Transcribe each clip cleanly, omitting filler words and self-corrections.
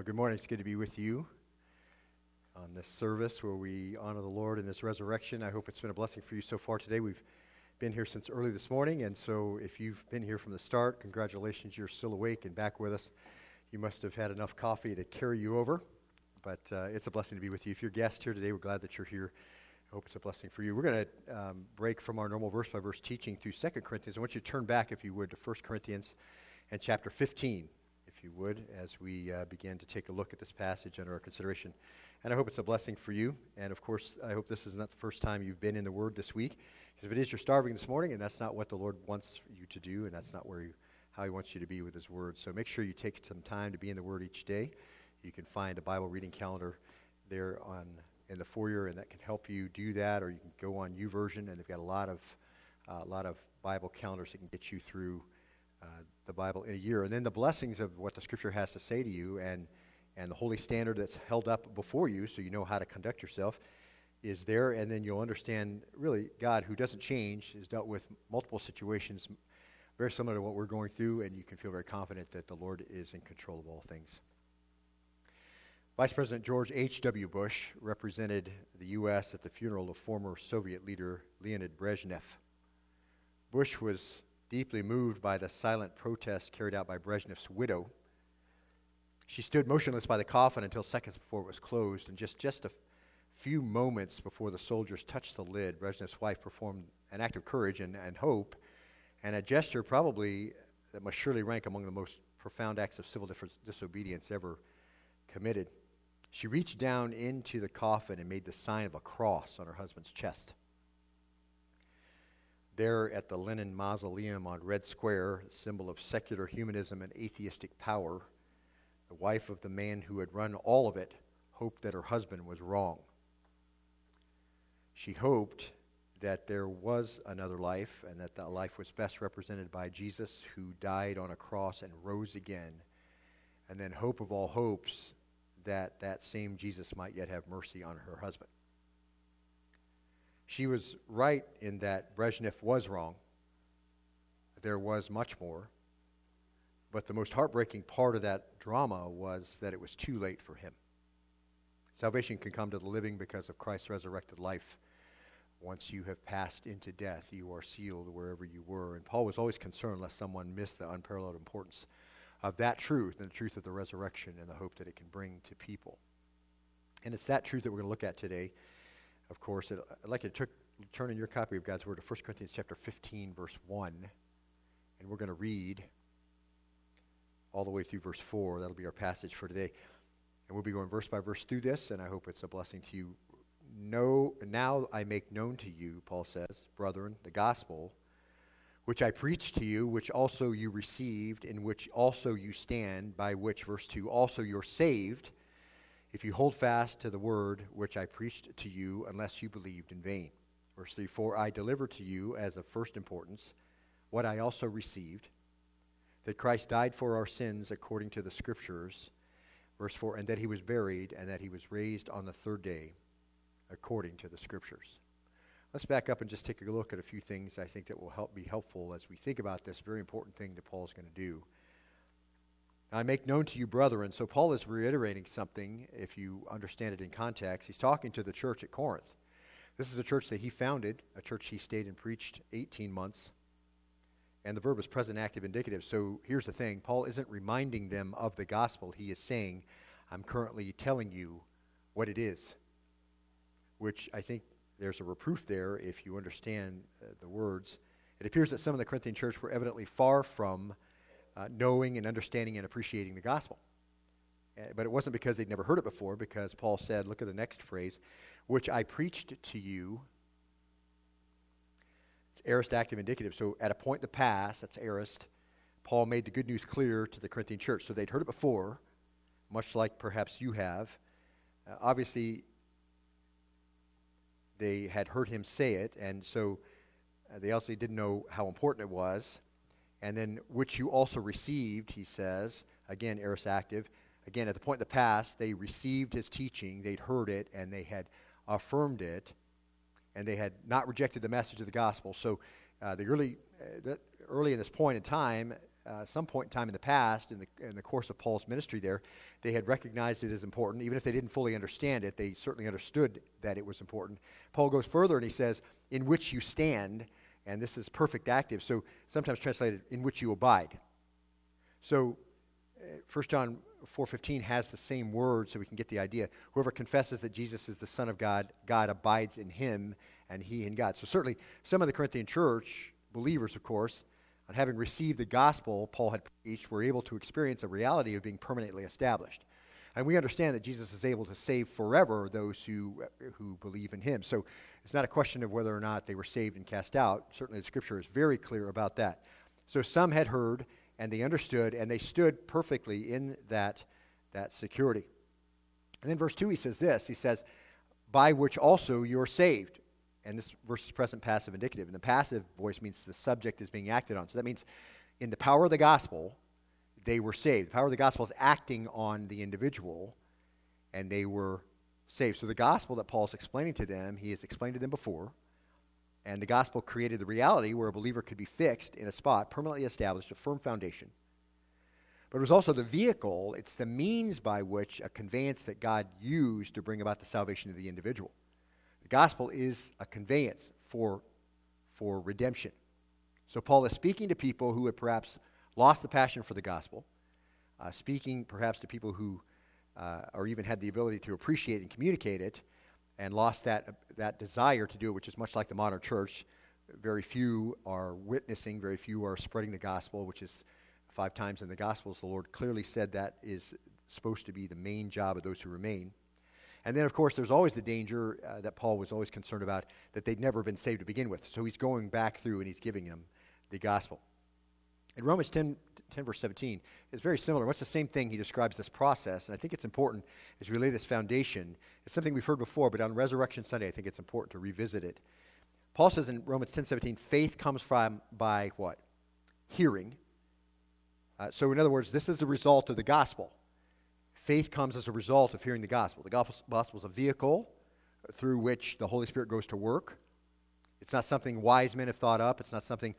Well, good morning. It's good to be with you on this service where we honor the Lord in this resurrection. I hope it's been a blessing for you so far today. We've been here since early this morning, and so if you've been here from the start, congratulations, you're still awake and back with us. You must have had enough coffee to carry you over, but it's a blessing to be with you. If you're a guest here today, we're glad that you're here. I hope it's a blessing for you. We're going to break from our normal verse-by-verse teaching through 2 Corinthians. I want you to turn back, if you would, to 1 Corinthians and chapter 15. You would, as we begin to take a look at this passage under our consideration. And I hope it's a blessing for you. And of course, I hope this is not the first time you've been in the Word this week. Because if it is, you're starving this morning, and that's not what the Lord wants you to do, and that's not where how He wants you to be with His Word. So make sure you take some time to be in the Word each day. You can find a Bible reading calendar there in the foyer, and that can help you do that, or you can go on YouVersion, and they've got a lot of Bible calendars that can get you through the Bible in a year, and then the blessings of what the Scripture has to say to you, and the holy standard that's held up before you, so you know how to conduct yourself, is there, and then you'll understand, really, God, who doesn't change, has dealt with multiple situations very similar to what we're going through, and you can feel very confident that the Lord is in control of all things. Vice President George H.W. Bush represented the U.S. at the funeral of former Soviet leader Leonid Brezhnev. Bush was deeply moved by the silent protest carried out by Brezhnev's widow. She stood motionless by the coffin until seconds before it was closed, and just a few moments before the soldiers touched the lid, Brezhnev's wife performed an act of courage and hope, and a gesture probably that must surely rank among the most profound acts of civil disobedience ever committed. She reached down into the coffin and made the sign of a cross on her husband's chest. There at the Lenin Mausoleum on Red Square, a symbol of secular humanism and atheistic power, the wife of the man who had run all of it hoped that her husband was wrong. She hoped that there was another life, and that that life was best represented by Jesus, who died on a cross and rose again, and then hope of all hopes that that same Jesus might yet have mercy on her husband. She was right in that Brezhnev was wrong. There was much more. But the most heartbreaking part of that drama was that it was too late for him. Salvation can come to the living because of Christ's resurrected life. Once you have passed into death, you are sealed wherever you were. And Paul was always concerned lest someone miss the unparalleled importance of that truth, and the truth of the resurrection, and the hope that it can bring to people. And it's that truth that we're going to look at today. Of course, I'd like you to turn in your copy of God's Word to 1 Corinthians chapter 15, verse 1. And we're going to read all the way through verse 4. That'll be our passage for today. And we'll be going verse by verse through this, and I hope it's a blessing to you. Now I make known to you, Paul says, brethren, the gospel, which I preached to you, which also you received, in which also you stand, by which, verse 2, also you're saved, if you hold fast to the word which I preached to you, unless you believed in vain. Verse 3, for I delivered to you as of first importance what I also received, that Christ died for our sins according to the Scriptures. Verse 4, and that He was buried, and that He was raised on the third day according to the Scriptures. Let's back up and just take a look at a few things I think that will be helpful as we think about this very important thing that Paul's going to do. I make known to you, brethren. So Paul is reiterating something, if you understand it in context. He's talking to the church at Corinth. This is a church that he founded, a church he stayed and preached 18 months. And the verb is present, active, indicative. So here's the thing. Paul isn't reminding them of the gospel. He is saying, I'm currently telling you what it is, which I think there's a reproof there if you understand the words. It appears that some in the Corinthian church were evidently far from knowing and understanding and appreciating the gospel. But it wasn't because they'd never heard it before, because Paul said, look at the next phrase, which I preached to you. It's aorist, active, indicative. So at a point in the past, that's aorist, Paul made the good news clear to the Corinthian church. So they'd heard it before, much like perhaps you have. Obviously, they had heard him say it, and so they also didn't know how important it was. And then, which you also received, he says, again, aorist active. Again, at the point in the past, they received his teaching, they'd heard it, and they had affirmed it, and they had not rejected the message of the gospel. So early in this point in time, some point in time in the past, in the course of Paul's ministry there, they had recognized it as important. Even if they didn't fully understand it, they certainly understood that it was important. Paul goes further and he says, in which you stand, and this is perfect active, so sometimes translated, in which you abide. So 1 John 4:15 has the same word, so we can get the idea. Whoever confesses that Jesus is the Son of God, God abides in him, and he in God. So certainly some of the Corinthian church, believers of course, and having received the gospel Paul had preached, were able to experience a reality of being permanently established. And we understand that Jesus is able to save forever those who believe in him. So it's not a question of whether or not they were saved and cast out. Certainly the scripture is very clear about that. So some had heard, and they understood, and they stood perfectly in that security. And then verse 2, he says this. He says, by which also you are saved. And this verse is present, passive, indicative. And the passive voice means the subject is being acted on. So that means in the power of the gospel, they were saved. The power of the gospel is acting on the individual, and they were saved. So the gospel that Paul's explaining to them, he has explained to them before. And the gospel created the reality where a believer could be fixed in a spot, permanently established, a firm foundation. But it was also the vehicle, it's the means by which a conveyance that God used to bring about the salvation of the individual. Gospel is a conveyance for redemption. So Paul is speaking to people who had perhaps lost the passion for the gospel, speaking perhaps to people who or even had the ability to appreciate and communicate it and lost that desire to do it, which is much like the modern church. Very few are witnessing, very few are spreading the gospel, which is 5 times in the Gospels. The Lord clearly said that is supposed to be the main job of those who remain. And then, of course, there's always the danger that Paul was always concerned about, that they'd never been saved to begin with. So he's going back through and he's giving them the gospel. In Romans 10 verse 17, it's very similar. Much the same thing, he describes this process. And I think it's important as we lay this foundation. It's something we've heard before, but on Resurrection Sunday, I think it's important to revisit it. Paul says in Romans 10:17, faith comes from by what? Hearing. So in other words, this is the result of the gospel. Faith comes as a result of hearing the gospel. The gospel is a vehicle through which the Holy Spirit goes to work. It's not something wise men have thought up. It's not something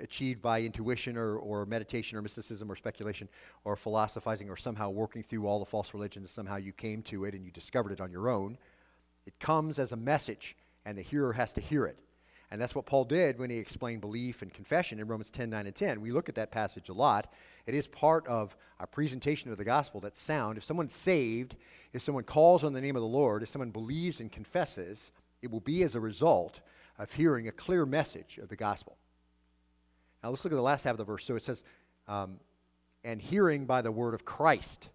achieved by intuition or meditation or mysticism or speculation or philosophizing or somehow working through all the false religions. Somehow you came to it and you discovered it on your own. It comes as a message, and the hearer has to hear it. And that's what Paul did when he explained belief and confession in Romans 10, 9, and 10. We look at that passage a lot. It is part of a presentation of the gospel that's sound. If someone's saved, if someone calls on the name of the Lord, if someone believes and confesses, it will be as a result of hearing a clear message of the gospel. Now let's look at the last half of the verse. So it says, and hearing by the word of Christ.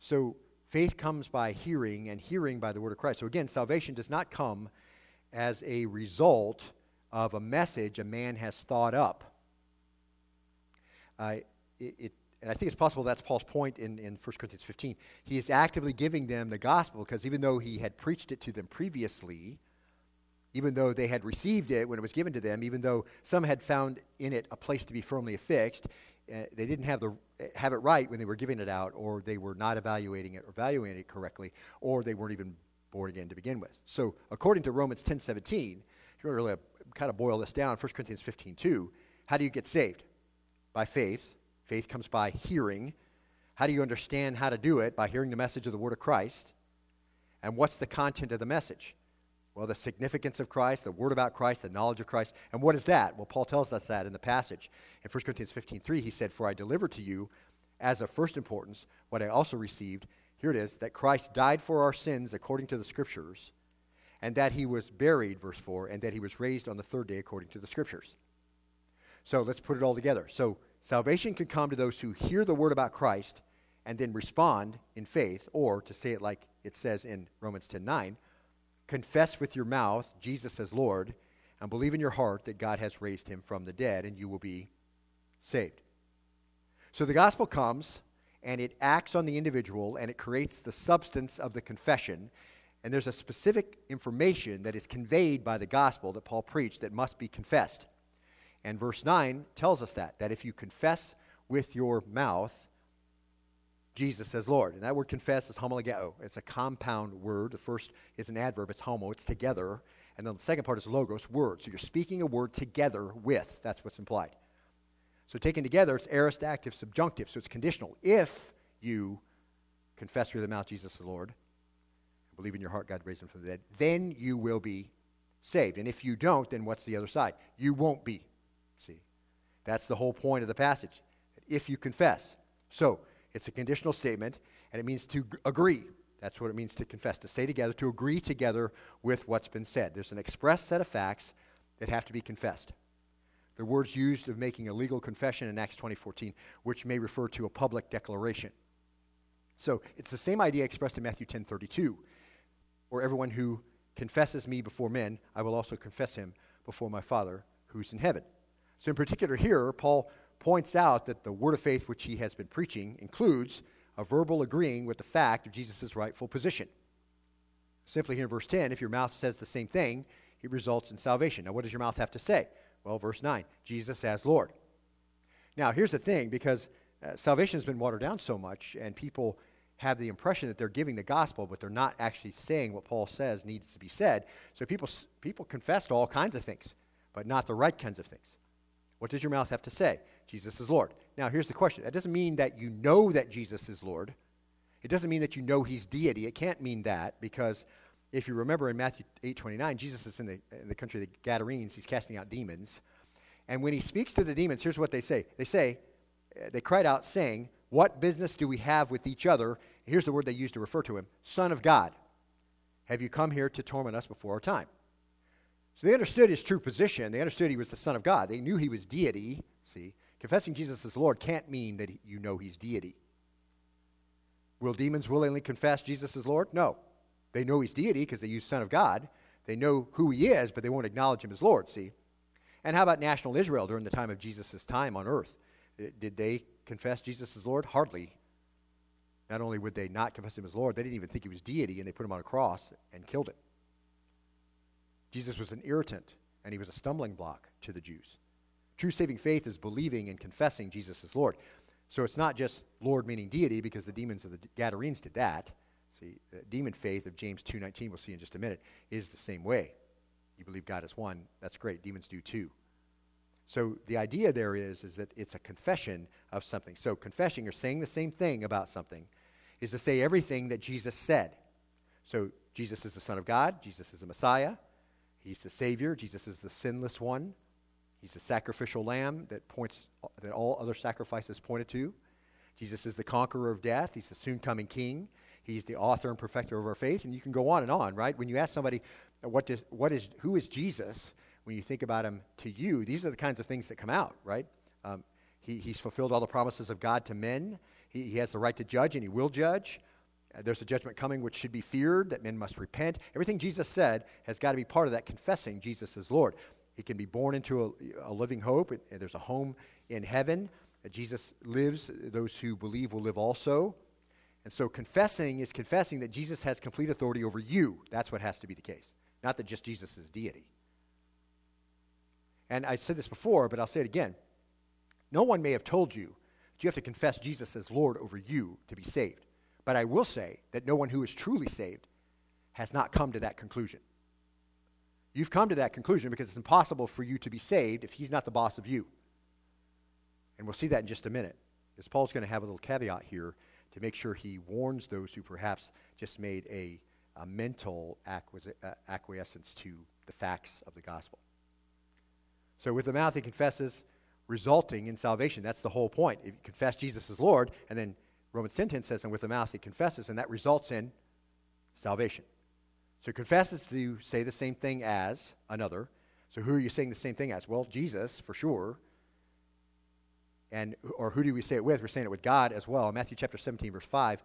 So faith comes by hearing, and hearing by the word of Christ. So again, salvation does not come as a result of a message a man has thought up. And I think it's possible that's Paul's point in 1 Corinthians 15. He is actively giving them the gospel, because even though he had preached it to them previously, even though they had received it when it was given to them, even though some had found in it a place to be firmly affixed, they didn't have it right when they were giving it out, or they were not evaluating it or evaluating it correctly, or they weren't even born again to begin with. So according to Romans 10:17, if you really kind of boil this down, 1 Corinthians 15:2, how do you get saved? By faith. Faith comes by hearing. How do you understand how to do it? By hearing the message of the word of Christ. And what's the content of the message? Well, the significance of Christ, the word about Christ, the knowledge of Christ. And what is that? Well, Paul tells us that in the passage. In 1 Corinthians 15:3, he said, for I delivered to you as of first importance what I also received. Here it is, that Christ died for our sins according to the Scriptures, and that he was buried, verse 4, and that he was raised on the third day according to the Scriptures. So let's put it all together. So salvation can come to those who hear the word about Christ and then respond in faith, or to say it like it says in Romans 10:9, confess with your mouth Jesus as Lord, and believe in your heart that God has raised him from the dead, and you will be saved. So the gospel comes, and it acts on the individual, and it creates the substance of the confession. And there's a specific information that is conveyed by the gospel that Paul preached that must be confessed. And verse 9 tells us that if you confess with your mouth Jesus as Lord. And that word confess is homologeo. It's a compound word. The first is an adverb. It's homo. It's together. And then the second part is logos, word. So you're speaking a word together with. That's what's implied. So taken together, it's aorist active subjunctive, so it's conditional. If you confess with your mouth Jesus the Lord, and believe in your heart God raised him from the dead, then you will be saved. And if you don't, then what's the other side? You won't be. See, that's the whole point of the passage. If you confess. So it's a conditional statement, and it means to agree. That's what it means to confess, to say together, to agree together with what's been said. There's an express set of facts that have to be confessed. The words used of making a legal confession in Acts 20:14, which may refer to a public declaration. So it's the same idea expressed in Matthew 10:32, for everyone who confesses me before men, I will also confess him before my Father who's in heaven. So in particular here, Paul points out that the word of faith which he has been preaching includes a verbal agreeing with the fact of Jesus' rightful position. Simply here in verse 10, if your mouth says the same thing, it results in salvation. Now what does your mouth have to say? Well, verse 9, Jesus as Lord. Now here's the thing, because salvation has been watered down so much, and people have the impression that they're giving the gospel, but they're not actually saying what Paul says needs to be said. So people confess to all kinds of things, but not the right kinds of things. What does your mouth have to say? Jesus is Lord. Now, here's the question. That doesn't mean that you know that Jesus is Lord. It doesn't mean that you know he's deity. It can't mean that, because if you remember in Matthew 8:29, Jesus is in the country of the Gadarenes. He's casting out demons. And when he speaks to the demons, here's what they say. They cried out saying, what business do we have with each other? And here's the word they used to refer to him, Son of God. Have you come here to torment us before our time? So they understood his true position. They understood he was the Son of God. They knew he was deity. See, confessing Jesus as Lord can't mean that you know he's deity. Will demons willingly confess Jesus as Lord? No. They know he's deity because they use Son of God. They know who he is, but they won't acknowledge him as Lord, see. And how about national Israel during the time of Jesus' time on earth? Did they confess Jesus as Lord? Hardly. Not only would they not confess him as Lord, they didn't even think he was deity, and they put him on a cross and killed him. Jesus was an irritant, and he was a stumbling block to the Jews. True saving faith is believing and confessing Jesus as Lord. So it's not just Lord meaning deity, because the demons of the Gadarenes did that. See, the demon faith of James 2:19, we'll see in just a minute, is the same way. You believe God is one, that's great. Demons do too. So the idea there is that it's a confession of something. So confessing or saying the same thing about something is to say everything that Jesus said. So Jesus is the Son of God. Jesus is the Messiah. He's the Savior. Jesus is the sinless one. He's the sacrificial lamb that all other sacrifices pointed to. Jesus is the conqueror of death. He's the soon-coming king. He's the author and perfecter of our faith. And you can go on and on, right? When you ask somebody, who is Jesus, when you think about him to you, these are the kinds of things that come out, right? He's fulfilled all the promises of God to men. He has the right to judge, and he will judge. There's a judgment coming which should be feared, that men must repent. Everything Jesus said has got to be part of that confessing Jesus is Lord. He can be born into a living hope. There's a home in heaven. Jesus lives. Those who believe will live also. And so confessing is confessing that Jesus has complete authority over you. That's what has to be the case. Not that just Jesus is deity. And I said this before, but I'll say it again. No one may have told you that you have to confess Jesus as Lord over you to be saved. But I will say that no one who is truly saved has not come to that conclusion. You've come to that conclusion because it's impossible for you to be saved if he's not the boss of you. And we'll see that in just a minute, because Paul's going to have a little caveat here to make sure he warns those who perhaps just made a mental acquiescence to the facts of the gospel. So with the mouth he confesses, resulting in salvation. That's the whole point. If you confess Jesus as Lord, and then Romans 10:10 says, and with the mouth he confesses, and that results in salvation. So confess is to say the same thing as another. So who are you saying the same thing as? Well, Jesus, for sure. Or who do we say it with? We're saying it with God as well. Matthew chapter 17, verse 5.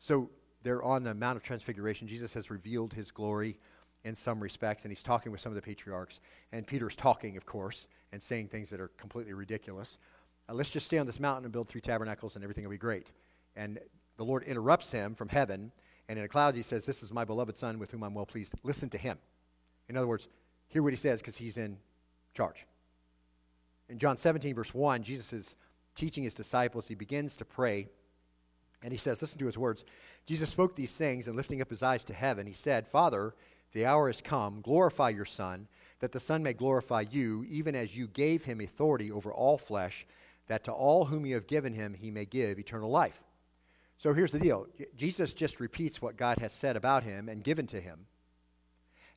So they're on the Mount of Transfiguration. Jesus has revealed his glory in some respects, and he's talking with some of the patriarchs. And Peter's talking, of course, and saying things that are completely ridiculous. Let's just stay on this mountain and build 3 tabernacles, and everything will be great. And the Lord interrupts him from heaven, and in a cloud he says, this is my beloved son with whom I'm well pleased. Listen to him. In other words, hear what he says because he's in charge. In John 17, verse 1, Jesus is teaching his disciples. He begins to pray, and he says, listen to his words. Jesus spoke these things, and lifting up his eyes to heaven, he said, Father, the hour has come. Glorify your Son, that the Son may glorify you, even as you gave him authority over all flesh, that to all whom you have given him, he may give eternal life. So here's the deal. Jesus just repeats what God has said about him and given to him.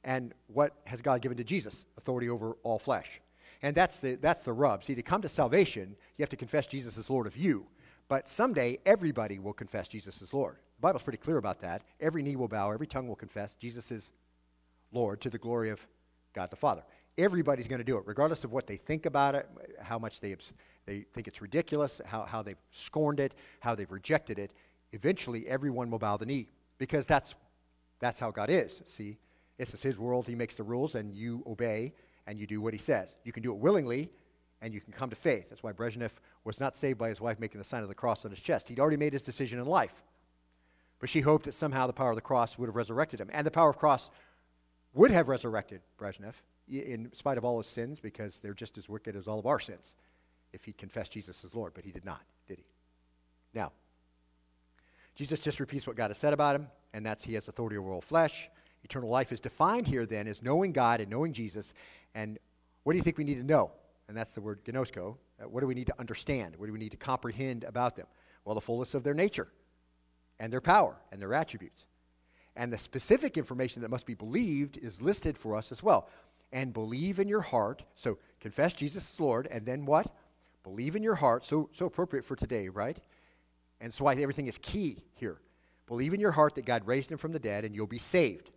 And what has God given to Jesus? Authority over all flesh. And that's the rub. See, to come to salvation, you have to confess Jesus as Lord of you. But someday, everybody will confess Jesus as Lord. The Bible's pretty clear about that. Every knee will bow, every tongue will confess Jesus is Lord to the glory of God the Father. Everybody's going to do it, regardless of what they think about it, how much they think it's ridiculous, how they've scorned it, how they've rejected it. Eventually, everyone will bow the knee because that's how God is, see? This is his world. He makes the rules, and you obey, and you do what he says. You can do it willingly, and you can come to faith. That's why Brezhnev was not saved by his wife making the sign of the cross on his chest. He'd already made his decision in life, but she hoped that somehow the power of the cross would have resurrected him, and the power of the cross would have resurrected Brezhnev in spite of all his sins, because they're just as wicked as all of our sins if he'd confessed Jesus as Lord, but he did not, did he? Now, Jesus just repeats what God has said about him, and that's he has authority over all flesh. Eternal life is defined here then as knowing God and knowing Jesus. And what do you think we need to know? And that's the word gnosko. What do we need to understand? What do we need to comprehend about them? Well, the fullness of their nature and their power and their attributes. And the specific information that must be believed is listed for us as well. And believe in your heart. So confess Jesus is Lord, and then what? Believe in your heart. So appropriate for today, right? And so why everything is key here. Believe in your heart that God raised him from the dead, and you'll be saved.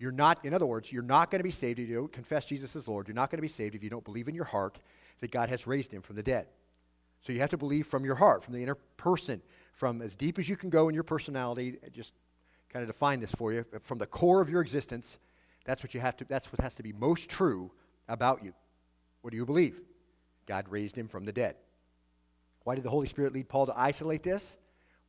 You're not, in other words, you're not going to be saved if you don't confess Jesus as Lord. You're not going to be saved if you don't believe in your heart that God has raised him from the dead. So you have to believe from your heart, from the inner person, from as deep as you can go in your personality. Just kind of define this for you. From the core of your existence, that's what has to be most true about you. What do you believe? God raised him from the dead. Why did the Holy Spirit lead Paul to isolate this?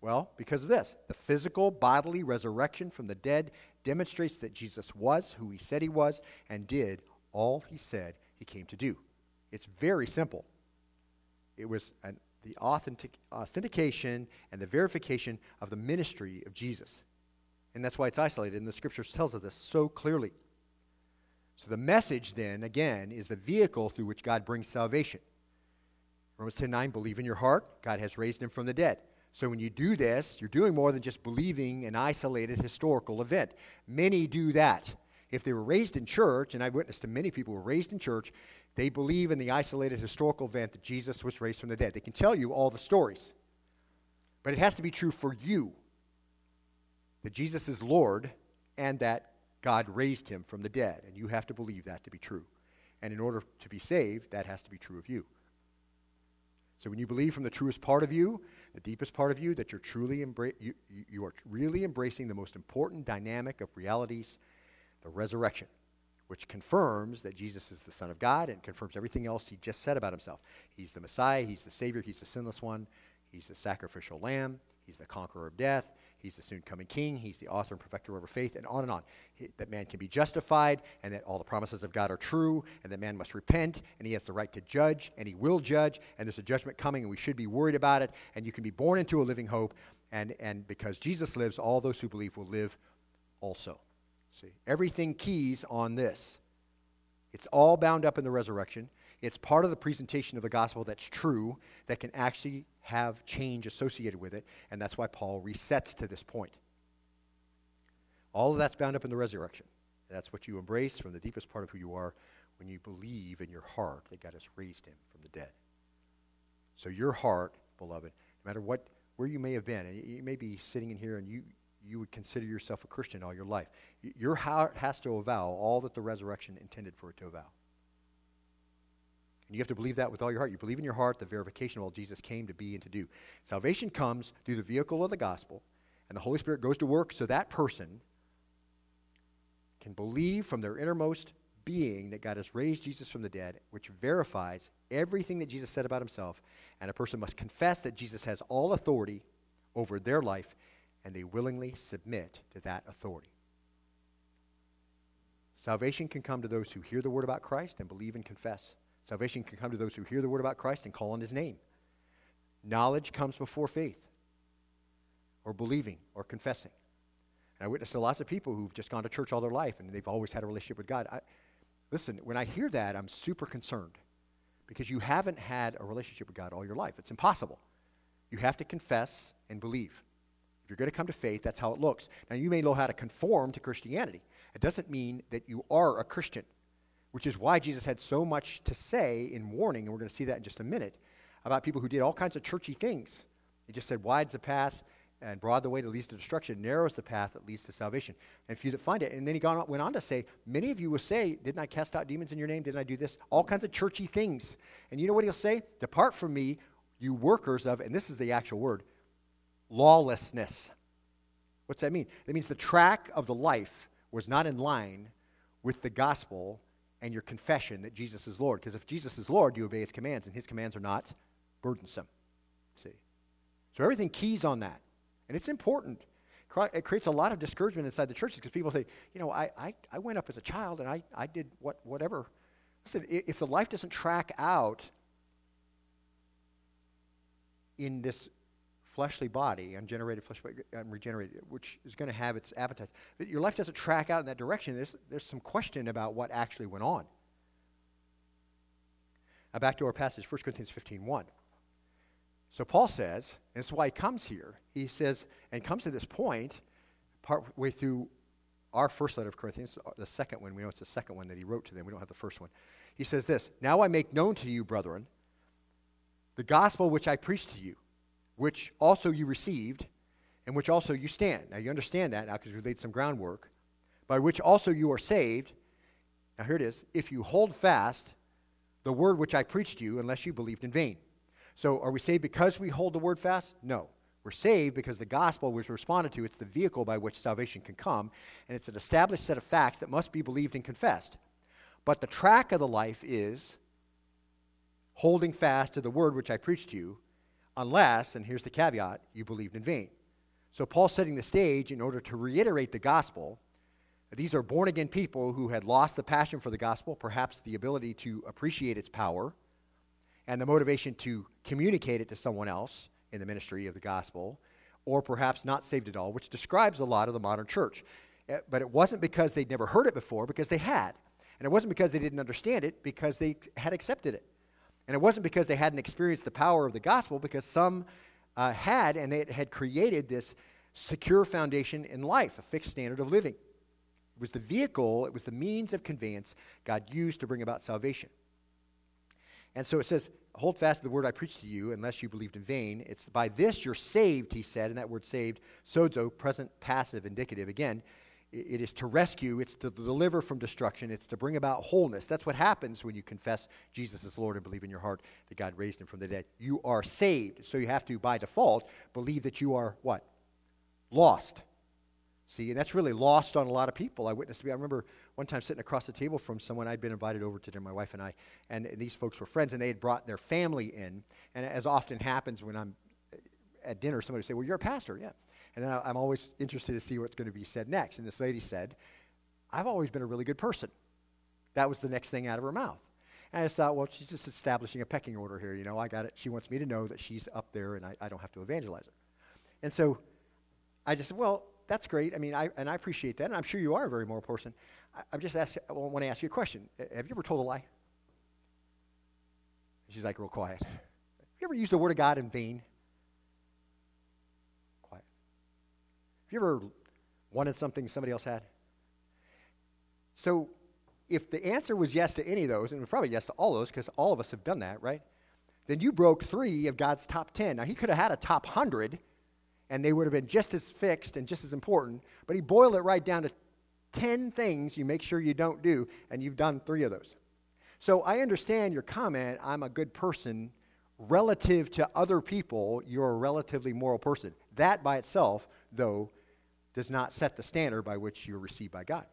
Well, because of this. The physical, bodily resurrection from the dead demonstrates that Jesus was who he said he was and did all he said he came to do. It's very simple. It was the authentication and the verification of the ministry of Jesus. And that's why it's isolated, and the Scripture tells us this so clearly. So the message then, again, is the vehicle through which God brings salvation. Romans 10:9, believe in your heart, God has raised him from the dead. So when you do this, you're doing more than just believing an isolated historical event. Many do that. If they were raised in church, and I've witnessed to many people who were raised in church, they believe in the isolated historical event that Jesus was raised from the dead. They can tell you all the stories. But it has to be true for you that Jesus is Lord and that God raised him from the dead. And you have to believe that to be true. And in order to be saved, that has to be true of you. So when you believe from the truest part of you, the deepest part of you, that you're truly you are really embracing the most important dynamic of realities, the resurrection, which confirms that Jesus is the Son of God and confirms everything else he just said about himself. He's the Messiah. He's the Savior. He's the sinless one. He's the sacrificial lamb. He's the conqueror of death. He's the soon coming king. He's the author and perfecter of our faith, and on and on. That man can be justified, and that all the promises of God are true, and that man must repent, and he has the right to judge, and he will judge, and there's a judgment coming, and we should be worried about it, and you can be born into a living hope, and because Jesus lives, all those who believe will live also. See, everything keys on this. It's all bound up in the resurrection. It's part of the presentation of the gospel that's true, that can actually have change associated with it, and that's why Paul resets to this point. All of that's bound up in the resurrection. That's what you embrace from the deepest part of who you are when you believe in your heart that God has raised him from the dead. So your heart, beloved, no matter what, where you may have been, and you may be sitting in here and you would consider yourself a Christian all your life, your heart has to avow all that the resurrection intended for it to avow. And you have to believe that with all your heart. You believe in your heart the verification of all Jesus came to be and to do. Salvation comes through the vehicle of the gospel, and the Holy Spirit goes to work so that person can believe from their innermost being that God has raised Jesus from the dead, which verifies everything that Jesus said about himself, and a person must confess that Jesus has all authority over their life, and they willingly submit to that authority. Salvation can come to those who hear the word about Christ and believe and confess. Salvation can come to those who hear the word about Christ and call on his name. Knowledge comes before faith or believing or confessing. And I witnessed lots of people who've just gone to church all their life and they've always had a relationship with God. Listen, when I hear that, I'm super concerned because you haven't had a relationship with God all your life. It's impossible. You have to confess and believe. If you're going to come to faith, that's how it looks. Now, you may know how to conform to Christianity. It doesn't mean that you are a Christian, which is why Jesus had so much to say in warning, and we're going to see that in just a minute, about people who did all kinds of churchy things. He just said, wide's the path and broad the way that leads to destruction, narrow's the path that leads to salvation. And if you find it, and then he went on to say, many of you will say, didn't I cast out demons in your name? Didn't I do this? All kinds of churchy things. And you know what he'll say? Depart from me, you workers of, and this is the actual word, lawlessness. What's that mean? That means the track of the life was not in line with the gospel and your confession that Jesus is Lord. Because if Jesus is Lord, you obey his commands, and his commands are not burdensome. See? So everything keys on that. And it's important. It creates a lot of discouragement inside the churches because people say, you know, I went up as a child and I did whatever. Listen, if the life doesn't track out in this fleshly body, ungenerated flesh, unregenerated, which is going to have its appetites, but your life doesn't track out in that direction, there's some question about what actually went on. Now back to our passage, 1 Corinthians 15:1. So Paul says, and this is why he comes here, he says, and comes to this point partway through our first letter of Corinthians, the second one, we know it's the second one that he wrote to them, we don't have the first one. He says this, now I make known to you, brethren, the gospel which I preached to you, which also you received, and which also you stand. Now you understand that now because we laid some groundwork, by which also you are saved. Now here it is, if you hold fast the word which I preached to you, unless you believed in vain. So are we saved because we hold the word fast? No. We're saved because the gospel was responded to. It's the vehicle by which salvation can come, and it's an established set of facts that must be believed and confessed. But the track of the life is holding fast to the word which I preached to you, unless, and here's the caveat, you believed in vain. So Paul's setting the stage in order to reiterate the gospel. These are born-again people who had lost the passion for the gospel, perhaps the ability to appreciate its power, and the motivation to communicate it to someone else in the ministry of the gospel, or perhaps not saved at all, which describes a lot of the modern church. But it wasn't because they'd never heard it before, because they had. And it wasn't because they didn't understand it, because they had accepted it. And it wasn't because they hadn't experienced the power of the gospel, because some had, and they had created this secure foundation in life, a fixed standard of living. It was the vehicle, it was the means of conveyance God used to bring about salvation. And so it says, hold fast to the word I preached to you, unless you believed in vain. It's by this you're saved, he said, and that word saved, sozo, present, passive, indicative. Again, it is to rescue, it's to deliver from destruction, it's to bring about wholeness. That's what happens when you confess Jesus is Lord and believe in your heart that God raised him from the dead. You are saved, so you have to, by default, believe that you are what? Lost. See, and that's really lost on a lot of people. I remember one time sitting across the table from someone. I'd been invited over to dinner, my wife and I, and these folks were friends, and they had brought their family in. And as often happens when I'm at dinner, somebody would say, well, you're a pastor, yeah. And then I'm always interested to see what's going to be said next. And this lady said, I've always been a really good person. That was the next thing out of her mouth. And I just thought, well, she's just establishing a pecking order here. You know, I got it. She wants me to know that she's up there, and I don't have to evangelize her. And so I just said, well, that's great. I mean, I appreciate that, and I'm sure you are a very moral person. I want to ask you a question. Have you ever told a lie? She's like real quiet. Have you ever used the word of God in vain? Quiet. Have you ever wanted something somebody else had? So if the answer was yes to any of those, and probably yes to all those, because all of us have done that, right? Then you broke 3 of God's top 10. Now, he could have had a top 100, and they would have been just as fixed and just as important, but he boiled it right down to 10 things you make sure you don't do, and you've done 3 of those. So I understand your comment, I'm a good person. Relative to other people, you're a relatively moral person. That by itself, though, does not set the standard by which you're received by God.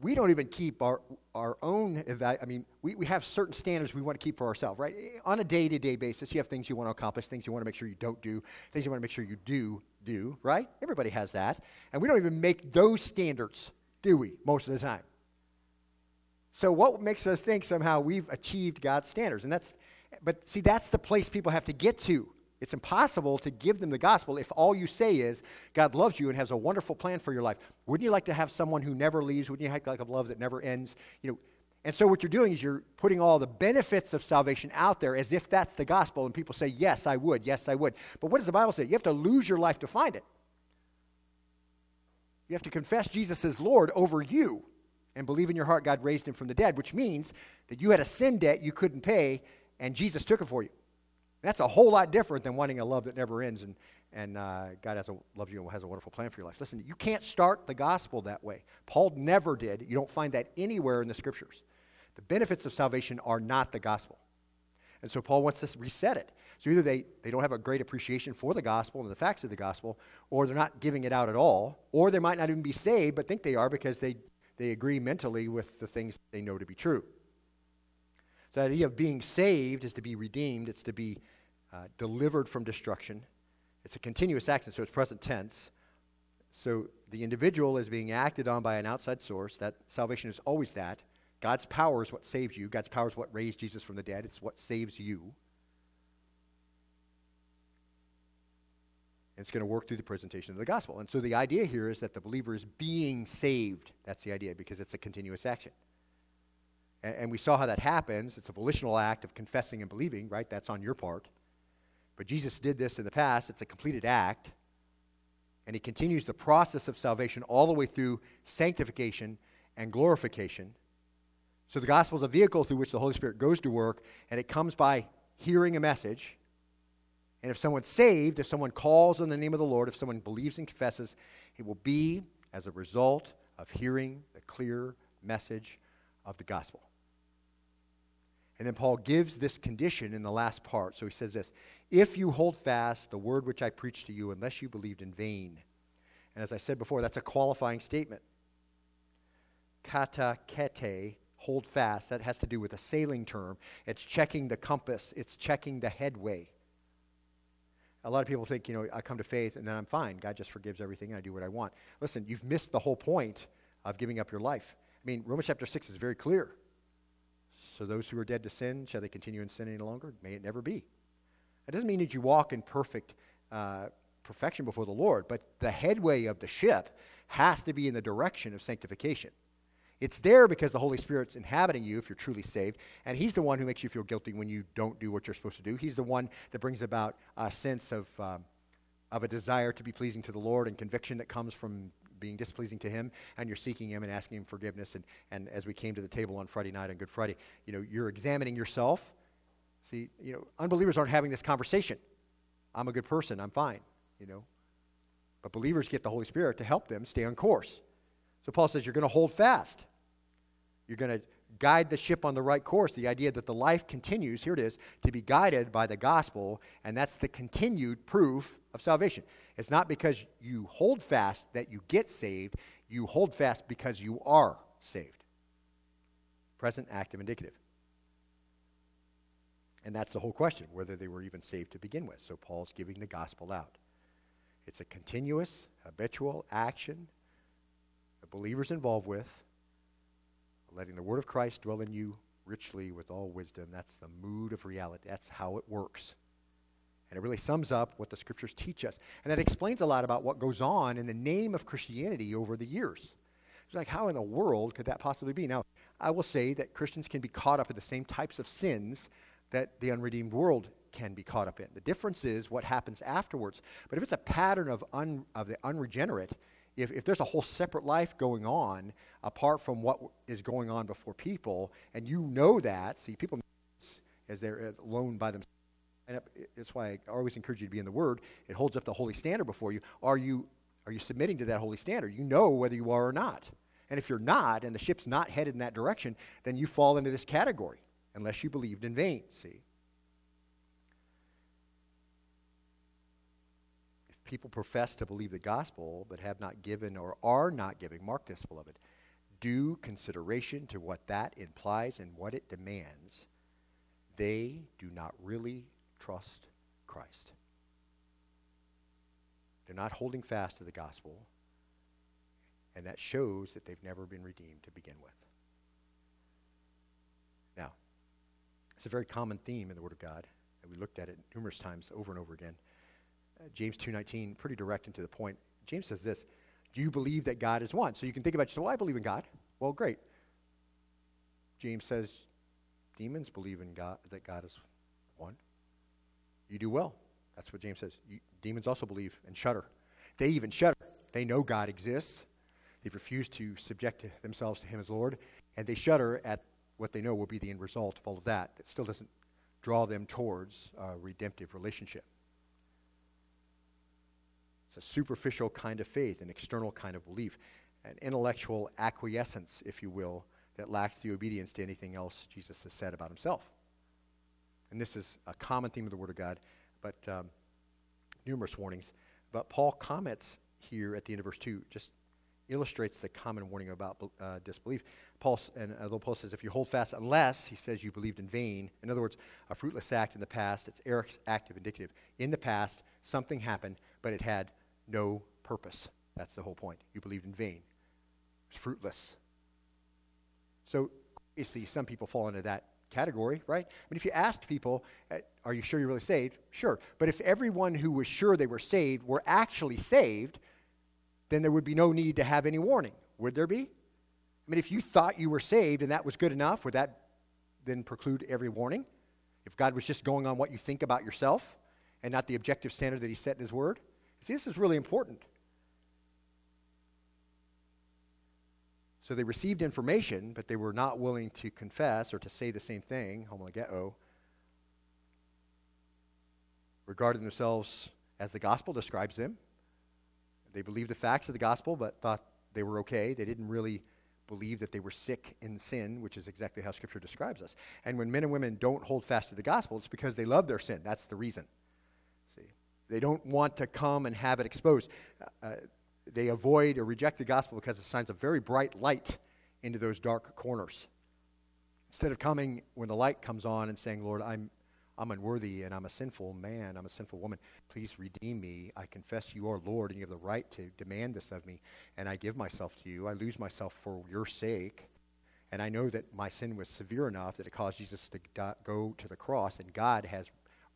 We don't even keep our own, we have certain standards we want to keep for ourselves, right? On a day-to-day basis, you have things you want to accomplish, things you want to make sure you don't do, things you want to make sure you do, right? Everybody has that. And we don't even make those standards, do we, most of the time? So what makes us think somehow we've achieved God's standards? That's the place people have to get to. It's impossible to give them the gospel if all you say is, God loves you and has a wonderful plan for your life. Wouldn't you like to have someone who never leaves? Wouldn't you like to have love that never ends? You know, And so what you're doing is you're putting all the benefits of salvation out there as if that's the gospel, and people say, yes, I would, yes, I would. But what does the Bible say? You have to lose your life to find it. You have to confess Jesus as Lord over you and believe in your heart God raised him from the dead, which means that you had a sin debt you couldn't pay, and Jesus took it for you. That's a whole lot different than wanting a love that never ends, and God loves you and has a wonderful plan for your life. Listen, you can't start the gospel that way. Paul never did. You don't find that anywhere in the Scriptures. The benefits of salvation are not the gospel. And so Paul wants to reset it. So either they don't have a great appreciation for the gospel and the facts of the gospel, or they're not giving it out at all, or they might not even be saved but think they are because they agree mentally with the things they know to be true. So the idea of being saved is to be redeemed. It's to be delivered from destruction. It's a continuous action, so it's present tense. So the individual is being acted on by an outside source. That salvation is always that. God's power is what saves you. God's power is what raised Jesus from the dead. It's what saves you. And it's going to work through the presentation of the gospel. And so the idea here is that the believer is being saved. That's the idea, because it's a continuous action. And we saw how that happens. It's a volitional act of confessing and believing, right? That's on your part. But Jesus did this in the past. It's a completed act. And he continues the process of salvation all the way through sanctification and glorification. So the gospel is a vehicle through which the Holy Spirit goes to work, and it comes by hearing a message. And if someone's saved, if someone calls on the name of the Lord, if someone believes and confesses, it will be as a result of hearing the clear message of the gospel. And then Paul gives this condition in the last part. So he says this, if you hold fast the word which I preached to you, unless you believed in vain. And as I said before, that's a qualifying statement. Kata kete, hold fast. That has to do with a sailing term. It's checking the compass. It's checking the headway. A lot of people think, I come to faith and then I'm fine. God just forgives everything and I do what I want. Listen, you've missed the whole point of giving up your life. I mean, Romans chapter 6 is very clear. So those who are dead to sin, shall they continue in sin any longer? May it never be. That doesn't mean that you walk in perfection before the Lord, but the headway of the ship has to be in the direction of sanctification. It's there because the Holy Spirit's inhabiting you if you're truly saved, and he's the one who makes you feel guilty when you don't do what you're supposed to do. He's the one that brings about a sense of a desire to be pleasing to the Lord and conviction that comes from being displeasing to him, and you're seeking him and asking him forgiveness. And as we came to the table on Friday night, on Good Friday, you're examining yourself. See, unbelievers aren't having this conversation. I'm a good person. I'm fine, But believers get the Holy Spirit to help them stay on course. So Paul says you're going to hold fast. You're going to guide the ship on the right course. The idea that the life continues, here it is, to be guided by the gospel, and that's the continued proof of salvation. It's not because you hold fast that you get saved. You hold fast because you are saved. Present, active, indicative. And that's the whole question, whether they were even saved to begin with. So Paul's giving the gospel out. It's a continuous, habitual action the believer's involved with, letting the word of Christ dwell in you richly with all wisdom. That's the mood of reality. That's how it works. And it really sums up what the Scriptures teach us. And that explains a lot about what goes on in the name of Christianity over the years. It's like, how in the world could that possibly be? Now, I will say that Christians can be caught up in the same types of sins that the unredeemed world can be caught up in. The difference is what happens afterwards. But if it's a pattern of the unregenerate, if there's a whole separate life going on apart from what is going on before people, and you know that, see, people as they're alone by themselves. And that's why I always encourage you to be in the Word. It holds up the holy standard before you. Are you submitting to that holy standard? You know whether you are or not. And if you're not, and the ship's not headed in that direction, then you fall into this category, unless you believed in vain, see. If people profess to believe the gospel, but have not given or are not giving, mark this, beloved, due consideration to what that implies and what it demands, they do not really trust Christ. They're not holding fast to the gospel, and that shows that they've never been redeemed to begin with. Now, it's a very common theme in the Word of God, and we looked at it numerous times over and over again. James 2:19, pretty direct and to the point. James says this, do you believe that God is one? So you can think about yourself, well, I believe in God. Well, great. James says, demons believe in God, that God is one. You do well. That's what James says. Demons also believe and shudder. They even shudder. They know God exists. They've refused to subject themselves to him as Lord, and they shudder at what they know will be the end result of all of that. That still doesn't draw them towards a redemptive relationship. It's a superficial kind of faith, an external kind of belief, an intellectual acquiescence, if you will, that lacks the obedience to anything else Jesus has said about himself. And this is a common theme of the Word of God, but numerous warnings. But Paul comments here at the end of verse 2, just illustrates the common warning about disbelief. Although Paul says, if you hold fast unless, he says, you believed in vain. In other words, a fruitless act in the past, it's active indicative. In the past, something happened, but it had no purpose. That's the whole point. You believed in vain. It's fruitless. So, you see, some people fall into that category, right? I mean, if you asked people, are you sure you're really saved? Sure. But if everyone who was sure they were saved were actually saved, then there would be no need to have any warning. Would there be? I mean, if you thought you were saved and that was good enough, would that then preclude every warning? If God was just going on what you think about yourself and not the objective standard that he set in his word? See, this is really important. So they received information, but they were not willing to confess or to say the same thing, homologeo, regarding themselves as the gospel describes them. They believed the facts of the gospel, but thought they were okay. They didn't really believe that they were sick in sin, which is exactly how Scripture describes us. And when men and women don't hold fast to the gospel, it's because they love their sin. That's the reason. See, they don't want to come and have it exposed. They avoid or reject the gospel because it shines a very bright light into those dark corners. Instead of coming when the light comes on and saying, Lord, I'm unworthy, and I'm a sinful man, I'm a sinful woman. Please redeem me. I confess you are Lord, and you have the right to demand this of me, and I give myself to you. I lose myself for your sake, and I know that my sin was severe enough that it caused Jesus to go to the cross, and God has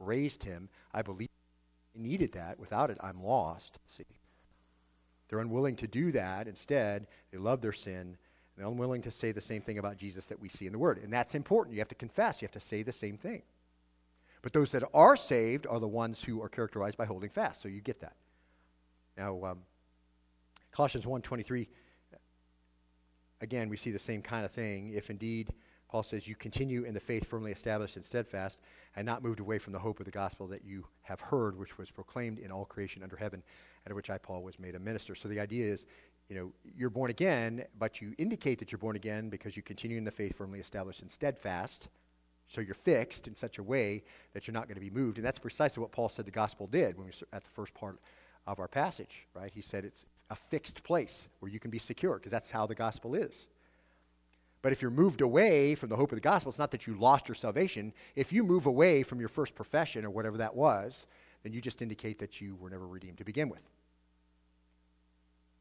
raised him. I believe he needed that. Without it, I'm lost. See, they're unwilling to do that. Instead, they love their sin. They're unwilling to say the same thing about Jesus that we see in the Word, and that's important. You have to confess. You have to say the same thing. But those that are saved are the ones who are characterized by holding fast. So you get that. Now, Colossians 1:23, again, we see the same kind of thing. If indeed, Paul says, you continue in the faith firmly established and steadfast, and not moved away from the hope of the gospel that you have heard, which was proclaimed in all creation under heaven, and of which I, Paul, was made a minister. So the idea is, you know, you're born again, but you indicate that you're born again because you continue in the faith firmly established and steadfast. So you're fixed in such a way that you're not going to be moved. And that's precisely what Paul said the gospel did when we were at the first part of our passage, right? He said it's a fixed place where you can be secure because that's how the gospel is. But if you're moved away from the hope of the gospel, it's not that you lost your salvation. If you move away from your first profession or whatever that was, then you just indicate that you were never redeemed to begin with.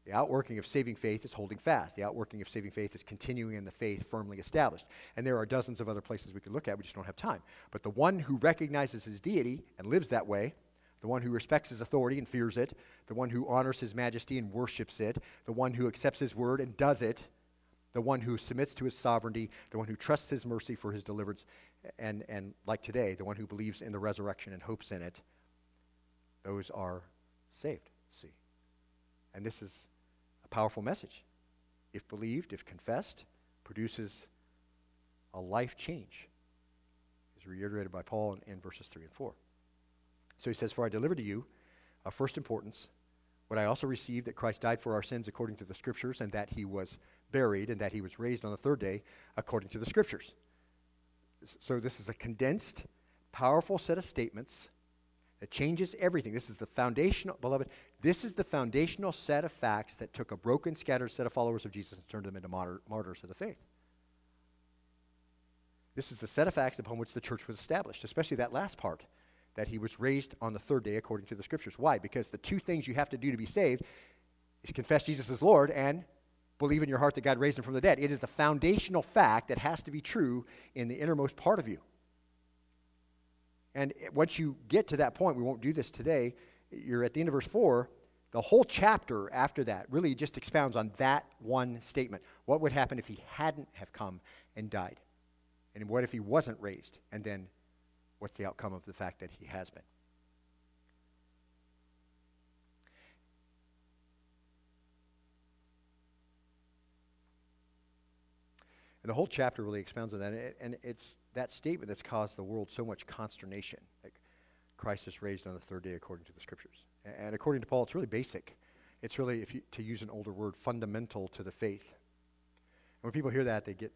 The outworking of saving faith is holding fast. The outworking of saving faith is continuing in the faith firmly established. And there are dozens of other places we could look at. We just don't have time. But the one who recognizes his deity and lives that way, the one who respects his authority and fears it, the one who honors his majesty and worships it, the one who accepts his word and does it, the one who submits to his sovereignty, the one who trusts his mercy for his deliverance, and like today, the one who believes in the resurrection and hopes in it, those are saved. See? And this is a powerful message. If believed, if confessed, produces a life change. It's reiterated by Paul in verses 3 and 4. So he says, for I delivered to you of first importance what I also received, that Christ died for our sins according to the Scriptures, and that he was buried, and that he was raised on the third day according to the Scriptures. So this is a condensed, powerful set of statements that changes everything. This is the foundational, beloved, this is the foundational set of facts that took a broken, scattered set of followers of Jesus and turned them into martyrs of the faith. This is the set of facts upon which the church was established, especially that last part, that he was raised on the third day according to the Scriptures. Why? Because the two things you have to do to be saved is confess Jesus as Lord and believe in your heart that God raised him from the dead. It is the foundational fact that has to be true in the innermost part of you. And once you get to that point, we won't do this today, you're at the end of verse 4, the whole chapter after that really just expounds on that one statement. What would happen if he hadn't have come and died? And what if he wasn't raised? And then what's the outcome of the fact that he has been? And the whole chapter really expounds on that. And it's that statement that's caused the world so much consternation. Like, Christ is raised on the third day according to the Scriptures. And according to Paul, it's really basic. It's really, if you, to use an older word, fundamental to the faith. And when people hear that, they get,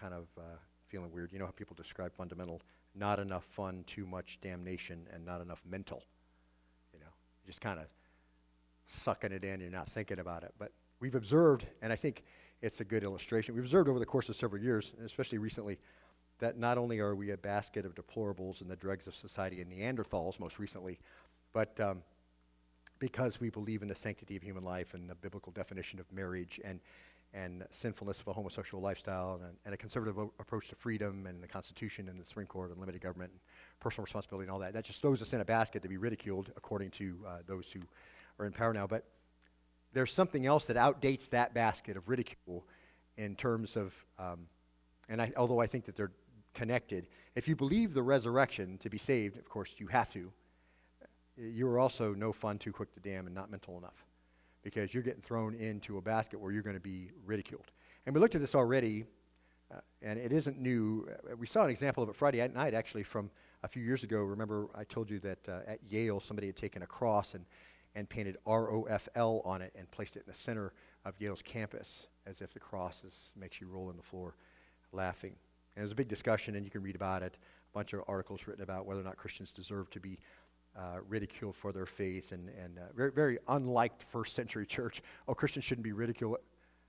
kind of feeling weird. You know how people describe fundamental? Not enough fun, too much damnation, and not enough mental. Just kind of sucking it in. You're not thinking about it. But we've observed, and I think it's a good illustration, we've observed over the course of several years, and especially recently, that not only are we a basket of deplorables and the dregs of society and Neanderthals, most recently, but because we believe in the sanctity of human life and the biblical definition of marriage and sinfulness of a homosexual lifestyle and a conservative approach to freedom and the Constitution and the Supreme Court and limited government and personal responsibility and all that, that just throws us in a basket to be ridiculed according to those who are in power now. But there's something else that outdates that basket of ridicule in terms of, although I think that they're connected, if you believe the resurrection to be saved, of course you have to, you're also no fun, too quick to damn, and not mental enough, because you're getting thrown into a basket where you're going to be ridiculed. And we looked at this already, and it isn't new. We saw an example of it Friday night, actually, from a few years ago. Remember, I told you that at Yale, somebody had taken a cross and painted ROFL on it and placed it in the center of Yale's campus, as if the cross makes you roll on the floor laughing. And it was a big discussion, and you can read about it. A bunch of articles written about whether or not Christians deserve to be ridiculed for their faith, and very, very unlike first century church. Oh, Christians shouldn't be ridiculed. It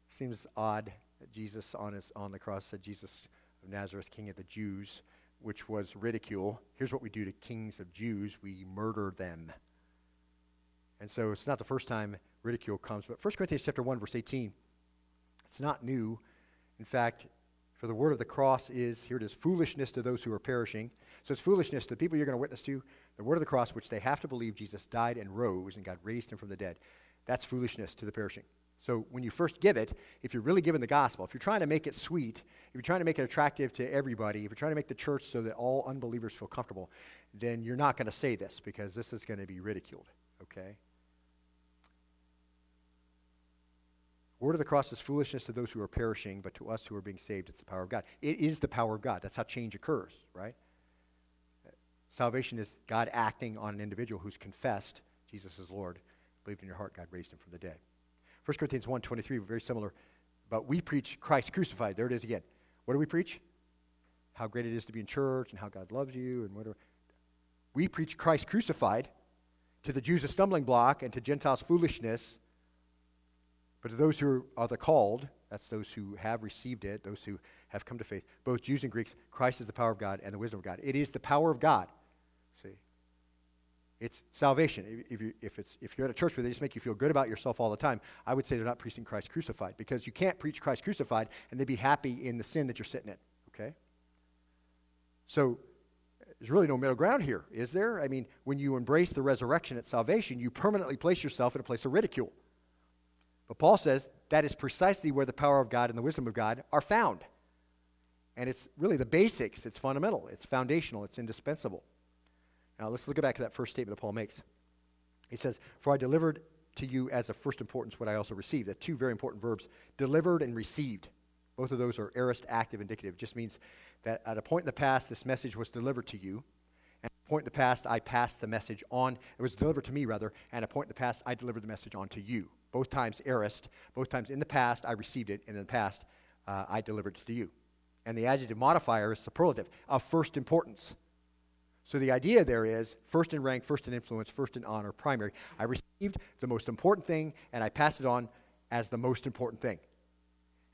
seems odd that Jesus on the cross said, Jesus of Nazareth, King of the Jews, which was ridicule. Here's what we do to kings of Jews. We murder them. And so it's not the first time ridicule comes. But 1 Corinthians chapter 1, verse 18, it's not new. In fact, for the word of the cross is, here it is, foolishness to those who are perishing. So it's foolishness to the people you're going to witness to. The word of the cross, which they have to believe Jesus died and rose and God raised him from the dead, that's foolishness to the perishing. So when you first give it, if you're really giving the gospel, if you're trying to make it sweet, if you're trying to make it attractive to everybody, if you're trying to make the church so that all unbelievers feel comfortable, then you're not going to say this, because this is going to be ridiculed, okay? Word of the cross is foolishness to those who are perishing, but to us who are being saved, it's the power of God. It is the power of God. That's how change occurs, right? Salvation is God acting on an individual who's confessed Jesus is Lord, believed in your heart, God raised him from the dead. 1 Corinthians 1:23, very similar. But we preach Christ crucified. There it is again. What do we preach? How great it is to be in church and how God loves you and whatever. We preach Christ crucified, to the Jews a stumbling block and to Gentiles foolishness. But to those who are the called, that's those who have received it, those who have come to faith, both Jews and Greeks, Christ is the power of God and the wisdom of God. It is the power of God. See, it's salvation. If you're at a church where they just make you feel good about yourself all the time, I would say they're not preaching Christ crucified, because you can't preach Christ crucified and they'd be happy in the sin that you're sitting in. Okay? So there's really no middle ground here, is there? I mean, when you embrace the resurrection at salvation, you permanently place yourself in a place of ridicule. But Paul says that is precisely where the power of God and the wisdom of God are found. And it's really the basics. It's fundamental. It's foundational. It's indispensable. Now, let's look back at that first statement that Paul makes. He says, for I delivered to you as of first importance what I also received. That's two very important verbs, delivered and received. Both of those are aorist, active, indicative. It just means that at a point in the past, this message was delivered to you. And at a point in the past, I passed the message on. It was delivered to me, rather. And at a point in the past, I delivered the message on to you. Both times aorist. Both times in the past, I received it. And in the past, I delivered it to you. And the adjective modifier is superlative, of first importance. So the idea there is first in rank, first in influence, first in honor, primary. I received the most important thing, and I pass it on as the most important thing.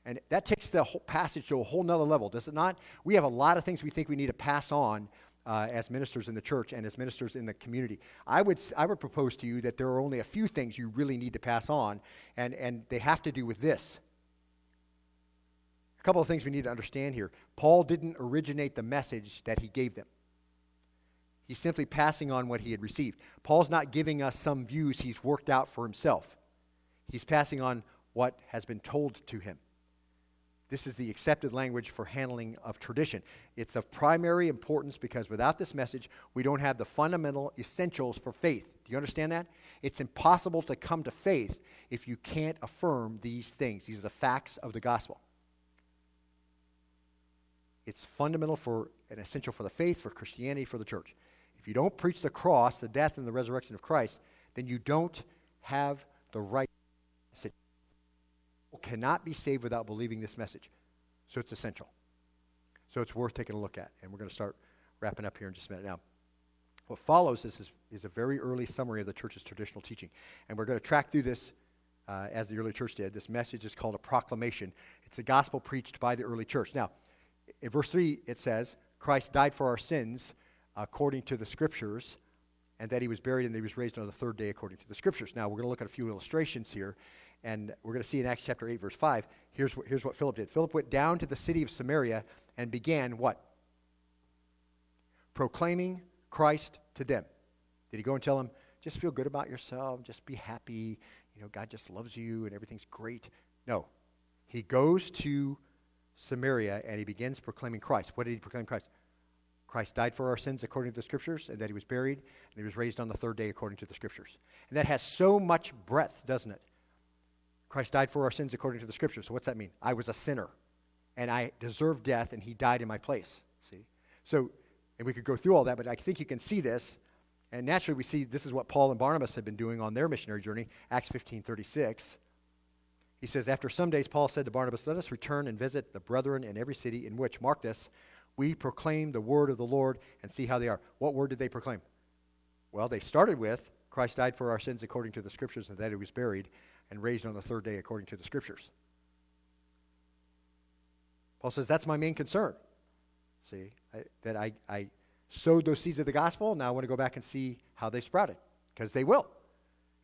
And that takes the whole passage to a whole nother level, does it not? We have a lot of things we think we need to pass on as ministers in the church and as ministers in the community. I would propose to you that there are only a few things you really need to pass on, and they have to do with this. A couple of things we need to understand here. Paul didn't originate the message that he gave them. He's simply passing on what he had received. Paul's not giving us some views he's worked out for himself. He's passing on what has been told to him. This is the accepted language for handling of tradition. It's of primary importance because without this message, we don't have the fundamental essentials for faith. Do you understand that? It's impossible to come to faith if you can't affirm these things. These are the facts of the gospel. It's fundamental for and essential for the faith, for Christianity, for the church. If you don't preach the cross, the death, and the resurrection of Christ, then you don't have the right message. People cannot be saved without believing this message. So it's essential. So it's worth taking a look at. And we're going to start wrapping up here in just a minute. Now, what follows this is a very early summary of the church's traditional teaching. And we're going to track through this as the early church did. This message is called a proclamation. It's a gospel preached by the early church. Now, in verse 3, it says, Christ died for our sins according to the Scriptures, and that he was buried and that he was raised on the third day according to the Scriptures. Now, we're going to look at a few illustrations here, and we're going to see in Acts chapter 8, verse 5, here's what Philip did. Philip went down to the city of Samaria and began what? Proclaiming Christ to them. Did he go and tell them, just feel good about yourself, just be happy, you know, God just loves you and everything's great? No. He goes to Samaria, and he begins proclaiming Christ. What did he proclaim Christ? Christ died for our sins according to the Scriptures, and that he was buried, and he was raised on the third day according to the Scriptures. And that has so much breadth, doesn't it? Christ died for our sins according to the Scriptures. So what's that mean? I was a sinner, and I deserved death, and he died in my place. See? So, and we could go through all that, but I think you can see this, and naturally we see this is what Paul and Barnabas had been doing on their missionary journey, Acts 15:36. He says, after some days, Paul said to Barnabas, let us return and visit the brethren in every city in which, mark this, we proclaim the word of the Lord and see how they are. What word did they proclaim? Well, they started with, Christ died for our sins according to the Scriptures, and that he was buried and raised on the third day according to the Scriptures. Paul says, that's my main concern. See, I sowed those seeds of the gospel, now I want to go back and see how they sprouted, because they will.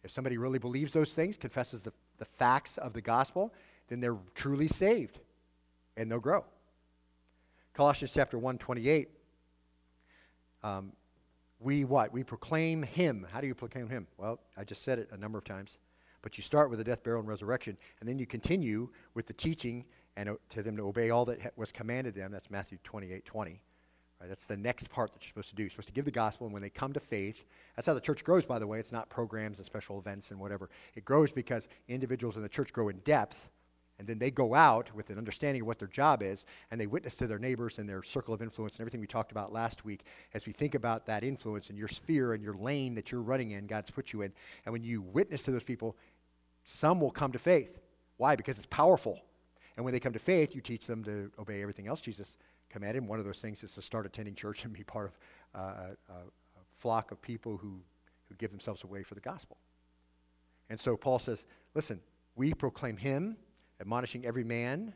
If somebody really believes those things, confesses the facts of the gospel, then they're truly saved, and they'll grow. Colossians chapter 1:28, we what? We proclaim him. How do you proclaim him? Well, I just said it a number of times, but you start with the death, burial, and resurrection, and then you continue with the teaching and to them to obey all that was commanded them. That's Matthew 28:20. Right, that's the next part that you're supposed to do. You're supposed to give the gospel, and when they come to faith, that's how the church grows, by the way. It's not programs and special events and whatever. It grows because individuals in the church grow in depth, and then they go out with an understanding of what their job is, and they witness to their neighbors and their circle of influence and everything we talked about last week as we think about that influence and your sphere and your lane that you're running in, God's put you in. And when you witness to those people, some will come to faith. Why? Because it's powerful. And when they come to faith, you teach them to obey everything else Jesus commanded. One of those things is to start attending church and be part of a flock of people who give themselves away for the gospel. And so Paul says, listen, we proclaim him, admonishing every man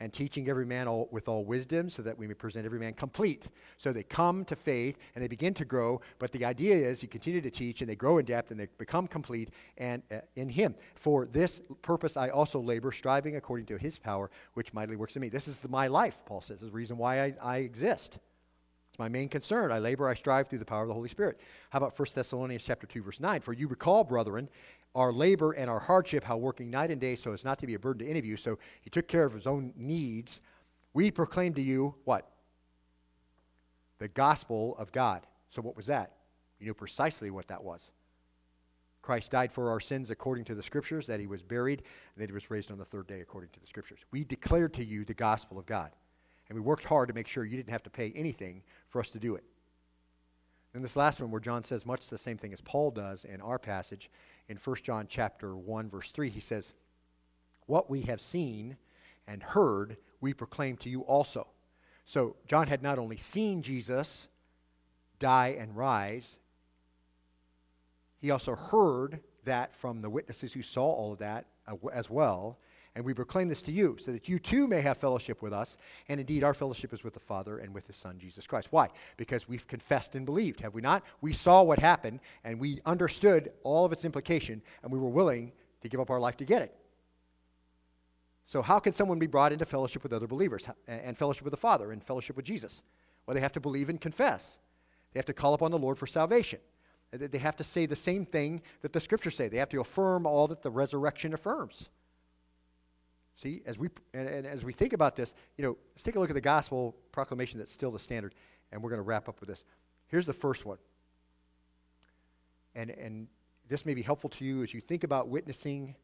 and teaching every man with all wisdom so that we may present every man complete. So they come to faith and they begin to grow, but the idea is you continue to teach and they grow in depth and they become complete and in him. For this purpose I also labor, striving according to his power, which mightily works in me. This is my life, Paul says. This is the reason why I exist. It's my main concern. I labor, I strive through the power of the Holy Spirit. How about 1 Thessalonians chapter 2, verse 9? For you recall, brethren, our labor and our hardship, how working night and day so as not to be a burden to any of you. So he took care of his own needs. We proclaim to you what? The gospel of God. So what was that? You know precisely what that was. Christ died for our sins according to the Scriptures, that he was buried, and that he was raised on the third day according to the Scriptures. We declared to you the gospel of God. And we worked hard to make sure you didn't have to pay anything for us to do it. Then this last one where John says much the same thing as Paul does in our passage. In 1 John chapter 1, verse 3, he says, what we have seen and heard, we proclaim to you also. So John had not only seen Jesus die and rise, he also heard that from the witnesses who saw all of that as well. And we proclaim this to you, so that you too may have fellowship with us. And indeed, our fellowship is with the Father and with his Son, Jesus Christ. Why? Because we've confessed and believed, have we not? We saw what happened, and we understood all of its implication, and we were willing to give up our life to get it. So how can someone be brought into fellowship with other believers, and fellowship with the Father, and fellowship with Jesus? Well, they have to believe and confess. They have to call upon the Lord for salvation. They have to say the same thing that the Scriptures say. They have to affirm all that the resurrection affirms. See, as we think about this, let's take a look at the gospel proclamation that's still the standard, and we're going to wrap up with this. Here's the first one. And this may be helpful to you as you think about witnessing.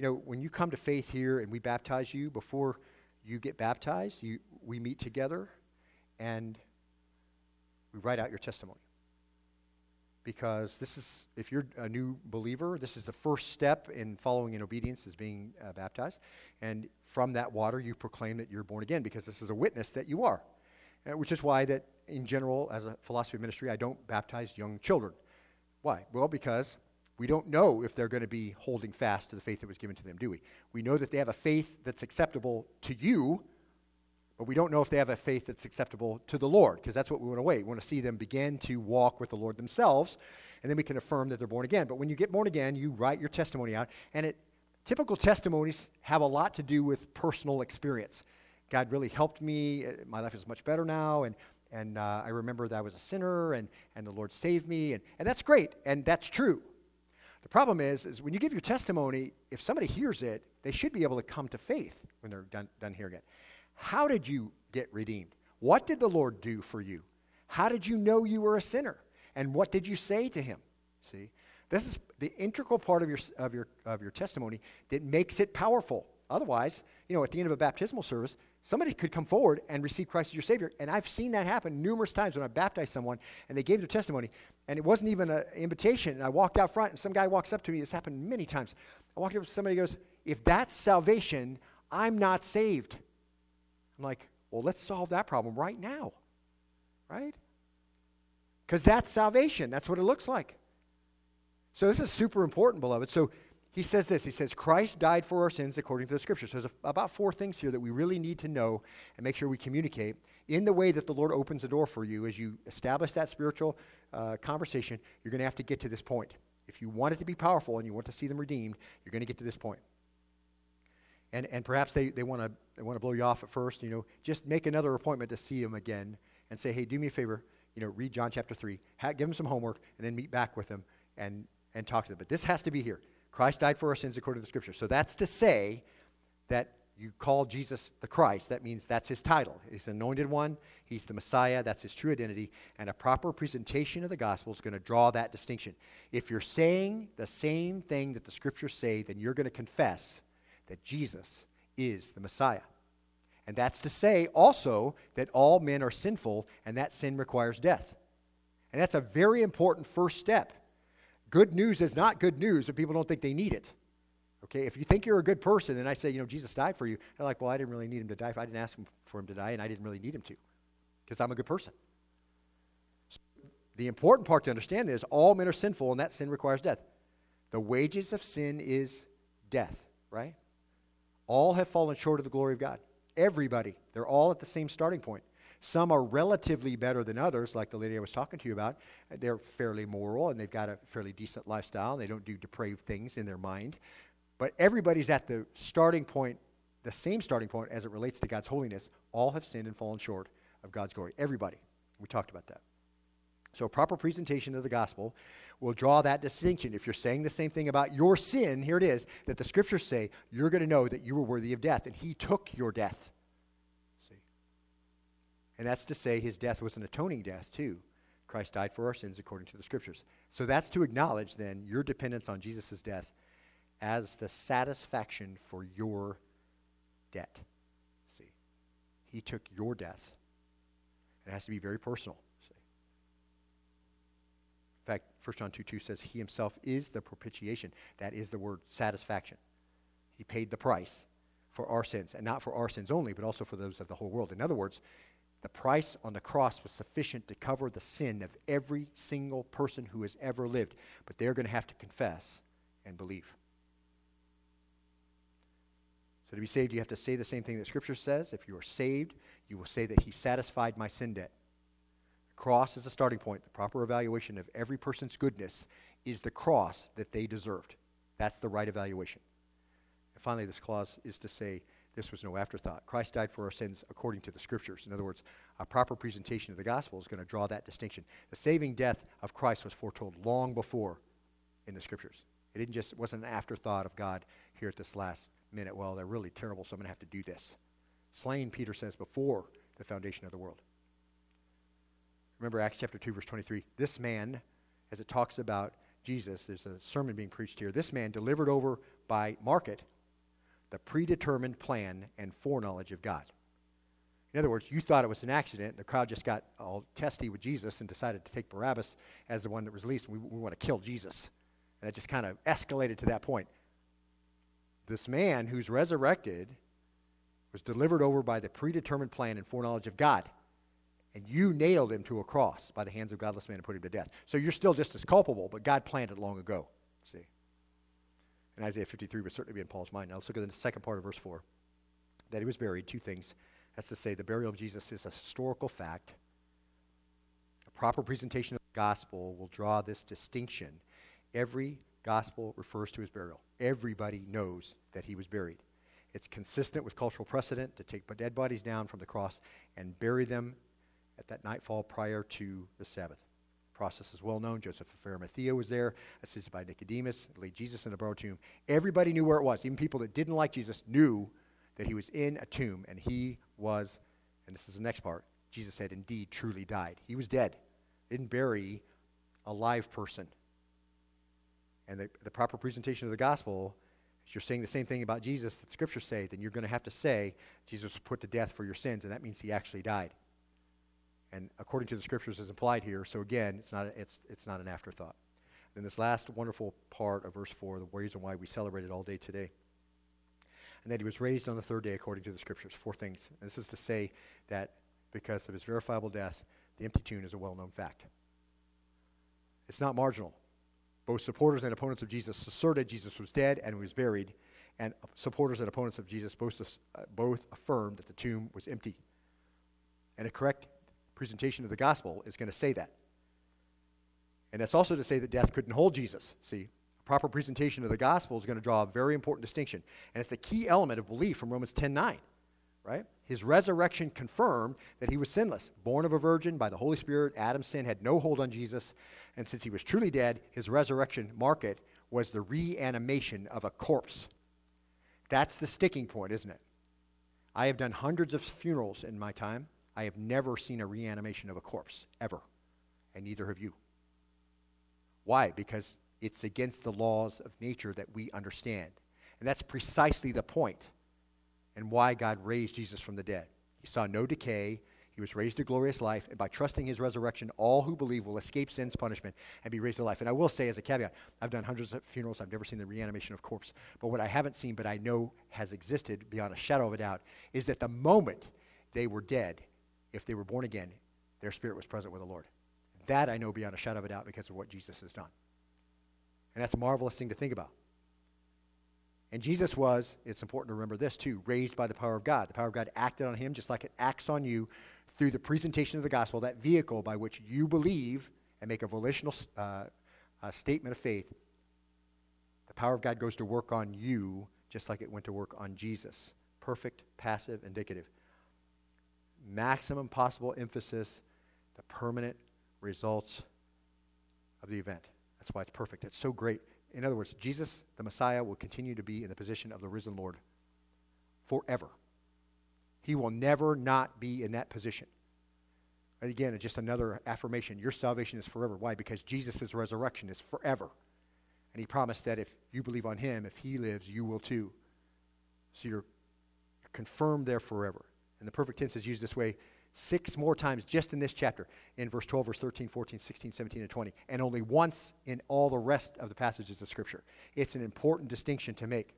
When you come to faith here and we baptize you, before you get baptized, we meet together and we write out your testimony. Because this is, if you're a new believer, this is the first step in following in obedience, is being baptized. And from that water, you proclaim that you're born again, because this is a witness that you are. Which is why that, in general, as a philosophy of ministry, I don't baptize young children. Why? Well, because we don't know if they're going to be holding fast to the faith that was given to them, do we? We know that they have a faith that's acceptable to you, but we don't know if they have a faith that's acceptable to the Lord, because that's what we want to wait. We want to see them begin to walk with the Lord themselves, and then we can affirm that they're born again. But when you get born again, you write your testimony out, and typical testimonies have a lot to do with personal experience. God really helped me. My life is much better now, and I remember that I was a sinner, and the Lord saved me, and that's great, and that's true. The problem is when you give your testimony, if somebody hears it, they should be able to come to faith when they're done hearing it. How did you get redeemed? What did the Lord do for you? How did you know you were a sinner? And what did you say to him? See, this is the integral part of your testimony that makes it powerful. Otherwise, at the end of a baptismal service, somebody could come forward and receive Christ as your Savior. And I've seen that happen numerous times when I baptized someone and they gave their testimony. And it wasn't even an invitation. And I walked out front and some guy walks up to me. This happened many times. I walked up to somebody and goes, "If that's salvation, I'm not saved." I'm like, well, let's solve that problem right now, right? Because that's salvation. That's what it looks like. So this is super important, beloved. So he says this. He says, Christ died for our sins according to the Scriptures. So there's about four things here that we really need to know and make sure we communicate in the way that the Lord opens the door for you. As you establish that spiritual conversation, you're going to have to get to this point. If you want it to be powerful and you want to see them redeemed, you're going to get to this point. And perhaps they want to blow you off at first, just make another appointment to see them again and say, hey, do me a favor, read John chapter 3, give them some homework, and then meet back with them and talk to them. But this has to be here. Christ died for our sins according to the Scripture. So that's to say that you call Jesus the Christ. That means that's his title. He's the anointed one. He's the Messiah. That's his true identity. And a proper presentation of the gospel is going to draw that distinction. If you're saying the same thing that the Scriptures say, then you're going to confess that Jesus is the Messiah. And that's to say also that all men are sinful and that sin requires death. And that's a very important first step. Good news is not good news if people don't think they need it. Okay, if you think you're a good person and I say, Jesus died for you, they're like, well, I didn't really need him to die. I didn't ask him for him to die and I didn't really need him to because I'm a good person. So the important part to understand is all men are sinful and that sin requires death. The wages of sin is death, right? All have fallen short of the glory of God. Everybody. They're all at the same starting point. Some are relatively better than others, like the lady I was talking to you about. They're fairly moral, and they've got a fairly decent lifestyle, and they don't do depraved things in their mind. But everybody's at the starting point, the same starting point as it relates to God's holiness. All have sinned and fallen short of God's glory. Everybody. We talked about that. So a proper presentation of the gospel will draw that distinction. If you're saying the same thing about your sin, here it is, that the Scriptures say, you're going to know that you were worthy of death, and he took your death. See? And that's to say his death was an atoning death, too. Christ died for our sins according to the Scriptures. So that's to acknowledge, then, your dependence on Jesus' death as the satisfaction for your debt. See? He took your death. It has to be very personal. In fact, 1 John 2:2 says he himself is the propitiation. That is the word satisfaction. He paid the price for our sins, and not for our sins only, but also for those of the whole world. In other words, the price on the cross was sufficient to cover the sin of every single person who has ever lived, but they're going to have to confess and believe. So to be saved, you have to say the same thing that Scripture says. If you are saved, you will say that he satisfied my sin debt. Cross is the starting point. The proper evaluation of every person's goodness is the cross that they deserved. That's the right evaluation. And finally, this clause is to say this was no afterthought. Christ died for our sins according to the Scriptures. In other words, a proper presentation of the gospel is going to draw that distinction. The saving death of Christ was foretold long before in the Scriptures. It wasn't an afterthought of God here at this last minute, well, they're really terrible, so I'm going to have to do this. Slain, Peter says, before the foundation of the world. Remember Acts chapter 2, verse 23. This man, as it talks about Jesus, there's a sermon being preached here. This man delivered over by market the predetermined plan and foreknowledge of God. In other words, you thought it was an accident. The crowd just got all testy with Jesus and decided to take Barabbas as the one that was released. We want to kill Jesus. And it just kind of escalated to that point. This man who's resurrected was delivered over by the predetermined plan and foreknowledge of God. And you nailed him to a cross by the hands of godless men and put him to death. So you're still just as culpable, but God planned it long ago. See? And Isaiah 53 would certainly be in Paul's mind. Now let's look at the second part of verse 4. That he was buried, two things. That's to say, the burial of Jesus is a historical fact. A proper presentation of the gospel will draw this distinction. Every gospel refers to his burial. Everybody knows that he was buried. It's consistent with cultural precedent to take dead bodies down from the cross and bury them at that nightfall prior to the Sabbath. The process is well known. Joseph of Arimathea was there, assisted by Nicodemus, laid Jesus in a borrowed tomb. Everybody knew where it was. Even people that didn't like Jesus knew that he was in a tomb, and he was, and this is the next part, Jesus had indeed truly died. He was dead. They didn't bury a live person. And the proper presentation of the gospel, if you're saying the same thing about Jesus that scriptures say, then you're going to have to say Jesus was put to death for your sins, and that means he actually died. And according to the scriptures is implied here, so again, it's not an afterthought. Then this last wonderful part of verse 4, the reason why we celebrate it all day today. And that he was raised on the third day according to the scriptures. Four things. And this is to say that because of his verifiable death, the empty tomb is a well-known fact. It's not marginal. Both supporters and opponents of Jesus asserted Jesus was dead and was buried, and supporters and opponents of Jesus both affirmed that the tomb was empty. And a correct presentation of the gospel is going to say that. And that's also to say that death couldn't hold Jesus, see? Proper presentation of the gospel is going to draw a very important distinction. And it's a key element of belief from Romans 10:9, right? His resurrection confirmed that he was sinless. Born of a virgin by the Holy Spirit, Adam's sin had no hold on Jesus. And since he was truly dead, his resurrection market was the reanimation of a corpse. That's the sticking point, isn't it? I have done hundreds of funerals in my time. I have never seen a reanimation of a corpse, ever. And neither have you. Why? Because it's against the laws of nature that we understand. And that's precisely the point and why God raised Jesus from the dead. He saw no decay. He was raised to glorious life. And by trusting his resurrection, all who believe will escape sin's punishment and be raised to life. And I will say as a caveat, I've done hundreds of funerals. I've never seen the reanimation of corpse. But what I haven't seen, but I know has existed beyond a shadow of a doubt, is that the moment they were dead, if they were born again, their spirit was present with the Lord. That I know beyond a shadow of a doubt because of what Jesus has done. And that's a marvelous thing to think about. And Jesus was, it's important to remember this too, raised by the power of God. The power of God acted on him just like it acts on you through the presentation of the gospel, that vehicle by which you believe and make a volitional statement of faith. The power of God goes to work on you just like it went to work on Jesus. Perfect, passive, indicative. Maximum possible emphasis, the permanent results of the event. That's why it's perfect. It's so great. In other words, Jesus, the Messiah, will continue to be in the position of the risen Lord forever. He will never not be in that position. And again, it's just another affirmation. Your salvation is forever. Why? Because Jesus' resurrection is forever. And he promised that if you believe on him, if he lives, you will too. So you're confirmed there forever. And the perfect tense is used this way 6 more times just in this chapter, in verse 12, verse 13, 14, 16, 17, and 20, and only once in all the rest of the passages of Scripture. It's an important distinction to make.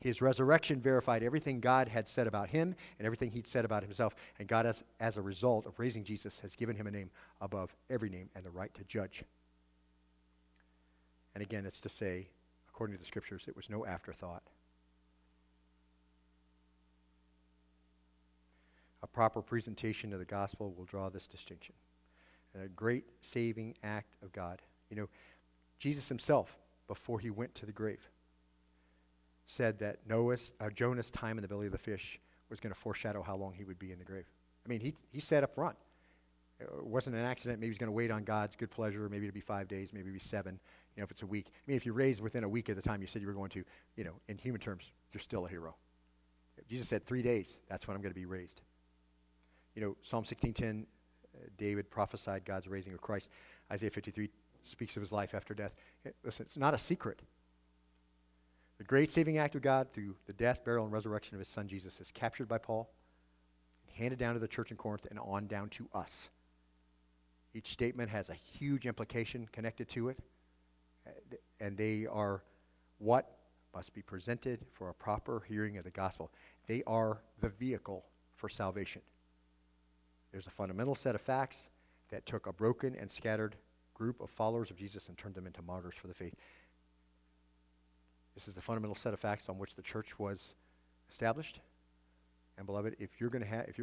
His resurrection verified everything God had said about him and everything he'd said about himself, and God, as a result of raising Jesus, has given him a name above every name and the right to judge. And again, it's to say, according to the Scriptures, it was no afterthought. A proper presentation of the gospel will draw this distinction. A great saving act of God. You know, Jesus himself, before he went to the grave, said that Jonah's time in the belly of the fish was going to foreshadow how long he would be in the grave. I mean, he said up front, it wasn't an accident. Maybe he's going to wait on God's good pleasure. Maybe it'll be 5 days. Maybe it'll be 7. You know, if it's a week. I mean, if you raised within a week of the time you said you were going to, you know, in human terms, you're still a hero. If Jesus said 3 days, that's when I'm going to be raised. You know, Psalm 16:10, David prophesied God's raising of Christ. Isaiah 53 speaks of his life after death. Listen, it's not a secret. The great saving act of God through the death, burial, and resurrection of his son Jesus is captured by Paul, handed down to the church in Corinth, and on down to us. Each statement has a huge implication connected to it, and they are what must be presented for a proper hearing of the gospel. They are the vehicle for salvation. There's a fundamental set of facts that took a broken and scattered group of followers of Jesus and turned them into martyrs for the faith. This is the fundamental set of facts on which the church was established. And beloved, if your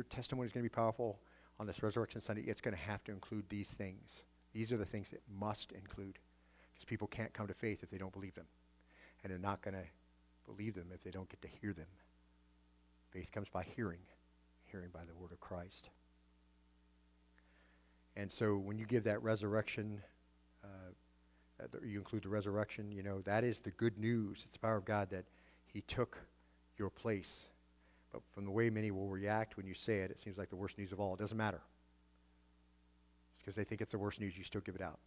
testimony is going to be powerful on this Resurrection Sunday, it's going to have to include these things. These are the things it must include, because people can't come to faith if they don't believe them. And they're not going to believe them if they don't get to hear them. Faith comes by hearing, hearing by the word of Christ. And so when you give that resurrection, you include the resurrection, you know, that is the good news. It's the power of God that he took your place. But from the way many will react when you say it, it seems like the worst news of all. It doesn't matter. It's because they think it's the worst news, you still give it out.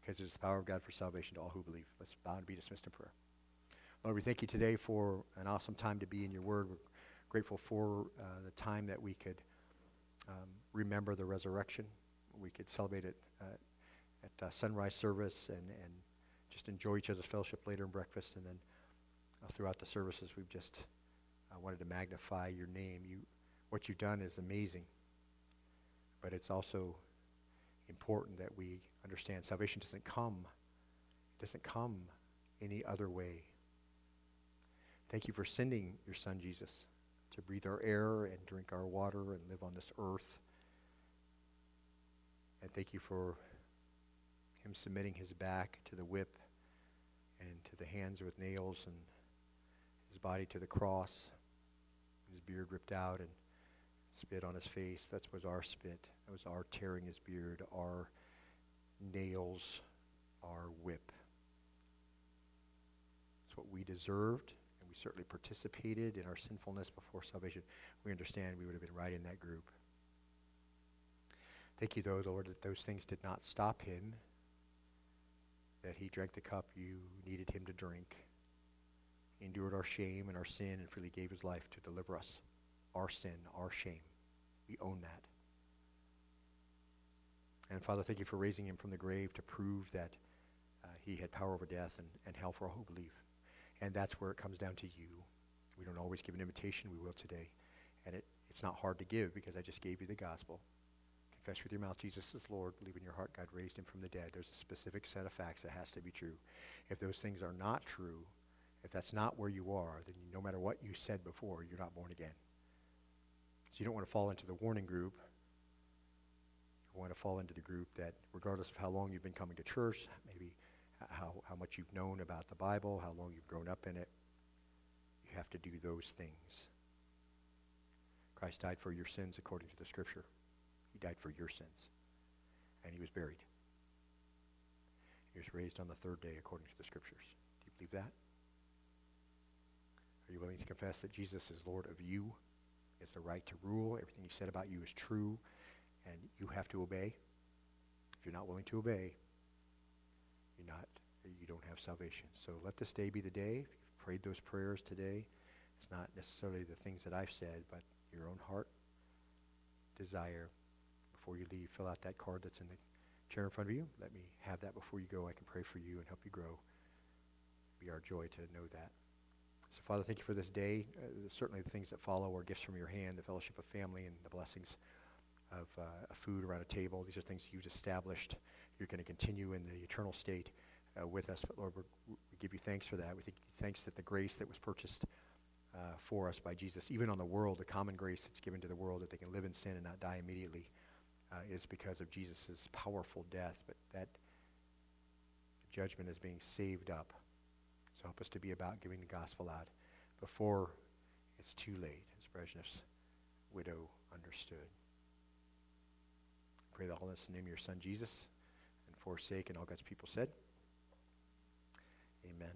Because it is the power of God for salvation to all who believe. Let's bow and be dismissed in prayer. Lord, we thank you today for an awesome time to be in your word. We're grateful for the time that we could remember the resurrection. We could celebrate it at sunrise service and just enjoy each other's fellowship later in breakfast. And then throughout the services, we've just wanted to magnify your name. What you've done is amazing, but it's also important that we understand salvation doesn't come any other way. Thank you for sending your son Jesus to breathe our air and drink our water and live on this earth. And thank you for him submitting his back to the whip and to the hands with nails and his body to the cross, his beard ripped out and spit on his face. That was our spit. That was our tearing his beard, our nails, our whip. It's what we deserved, and we certainly participated in our sinfulness before salvation. We understand we would have been right in that group. Thank you, though, Lord, that those things did not stop him, that he drank the cup you needed him to drink, endured our shame and our sin, and freely gave his life to deliver us. Our sin, our shame. We own that. And Father, thank you for raising him from the grave to prove that he had power over death and hell for all who believe. And that's where it comes down to you. We don't always give an invitation. We will today. And it's not hard to give, because I just gave you the gospel. Confess with your mouth Jesus is Lord. Believe in your heart God raised him from the dead. There's a specific set of facts that has to be true. If those things are not true, if that's not where you are, then no matter what you said before, you're not born again. So you don't want to fall into the warning group. You want to fall into the group that, regardless of how long you've been coming to church, maybe how much you've known about the Bible, how long you've grown up in it, you have to do those things. Christ died for your sins according to the Scripture. He died for your sins. And he was buried. He was raised on the third day according to the Scriptures. Do you believe that? Are you willing to confess that Jesus is Lord of you? He has the right to rule. Everything he said about you is true, and you have to obey. If you're not willing to obey, you don't have salvation. So let this day be the day. If you've prayed those prayers today, it's not necessarily the things that I've said, but your own heart desire. Before you leave, fill out that card that's in the chair in front of you. Let me have that before you go. I can pray for you and help you grow. It'd be our joy to know that. So, Father, thank you for this day. Certainly the things that follow are gifts from your hand, the fellowship of family and the blessings of food around a table. These are things you've established. You're going to continue in the eternal state with us. But, Lord, we give you thanks for that. We thank you, thanks that the grace that was purchased for us by Jesus, even on the world, the common grace that's given to the world, that they can live in sin and not die immediately, is because of Jesus' powerful death. But that judgment is being saved up. So help us to be about giving the gospel out before it's too late, as Brezhnev's widow understood. Pray that all this in the name of your Son, Jesus, and forsake, and all God's people said, amen.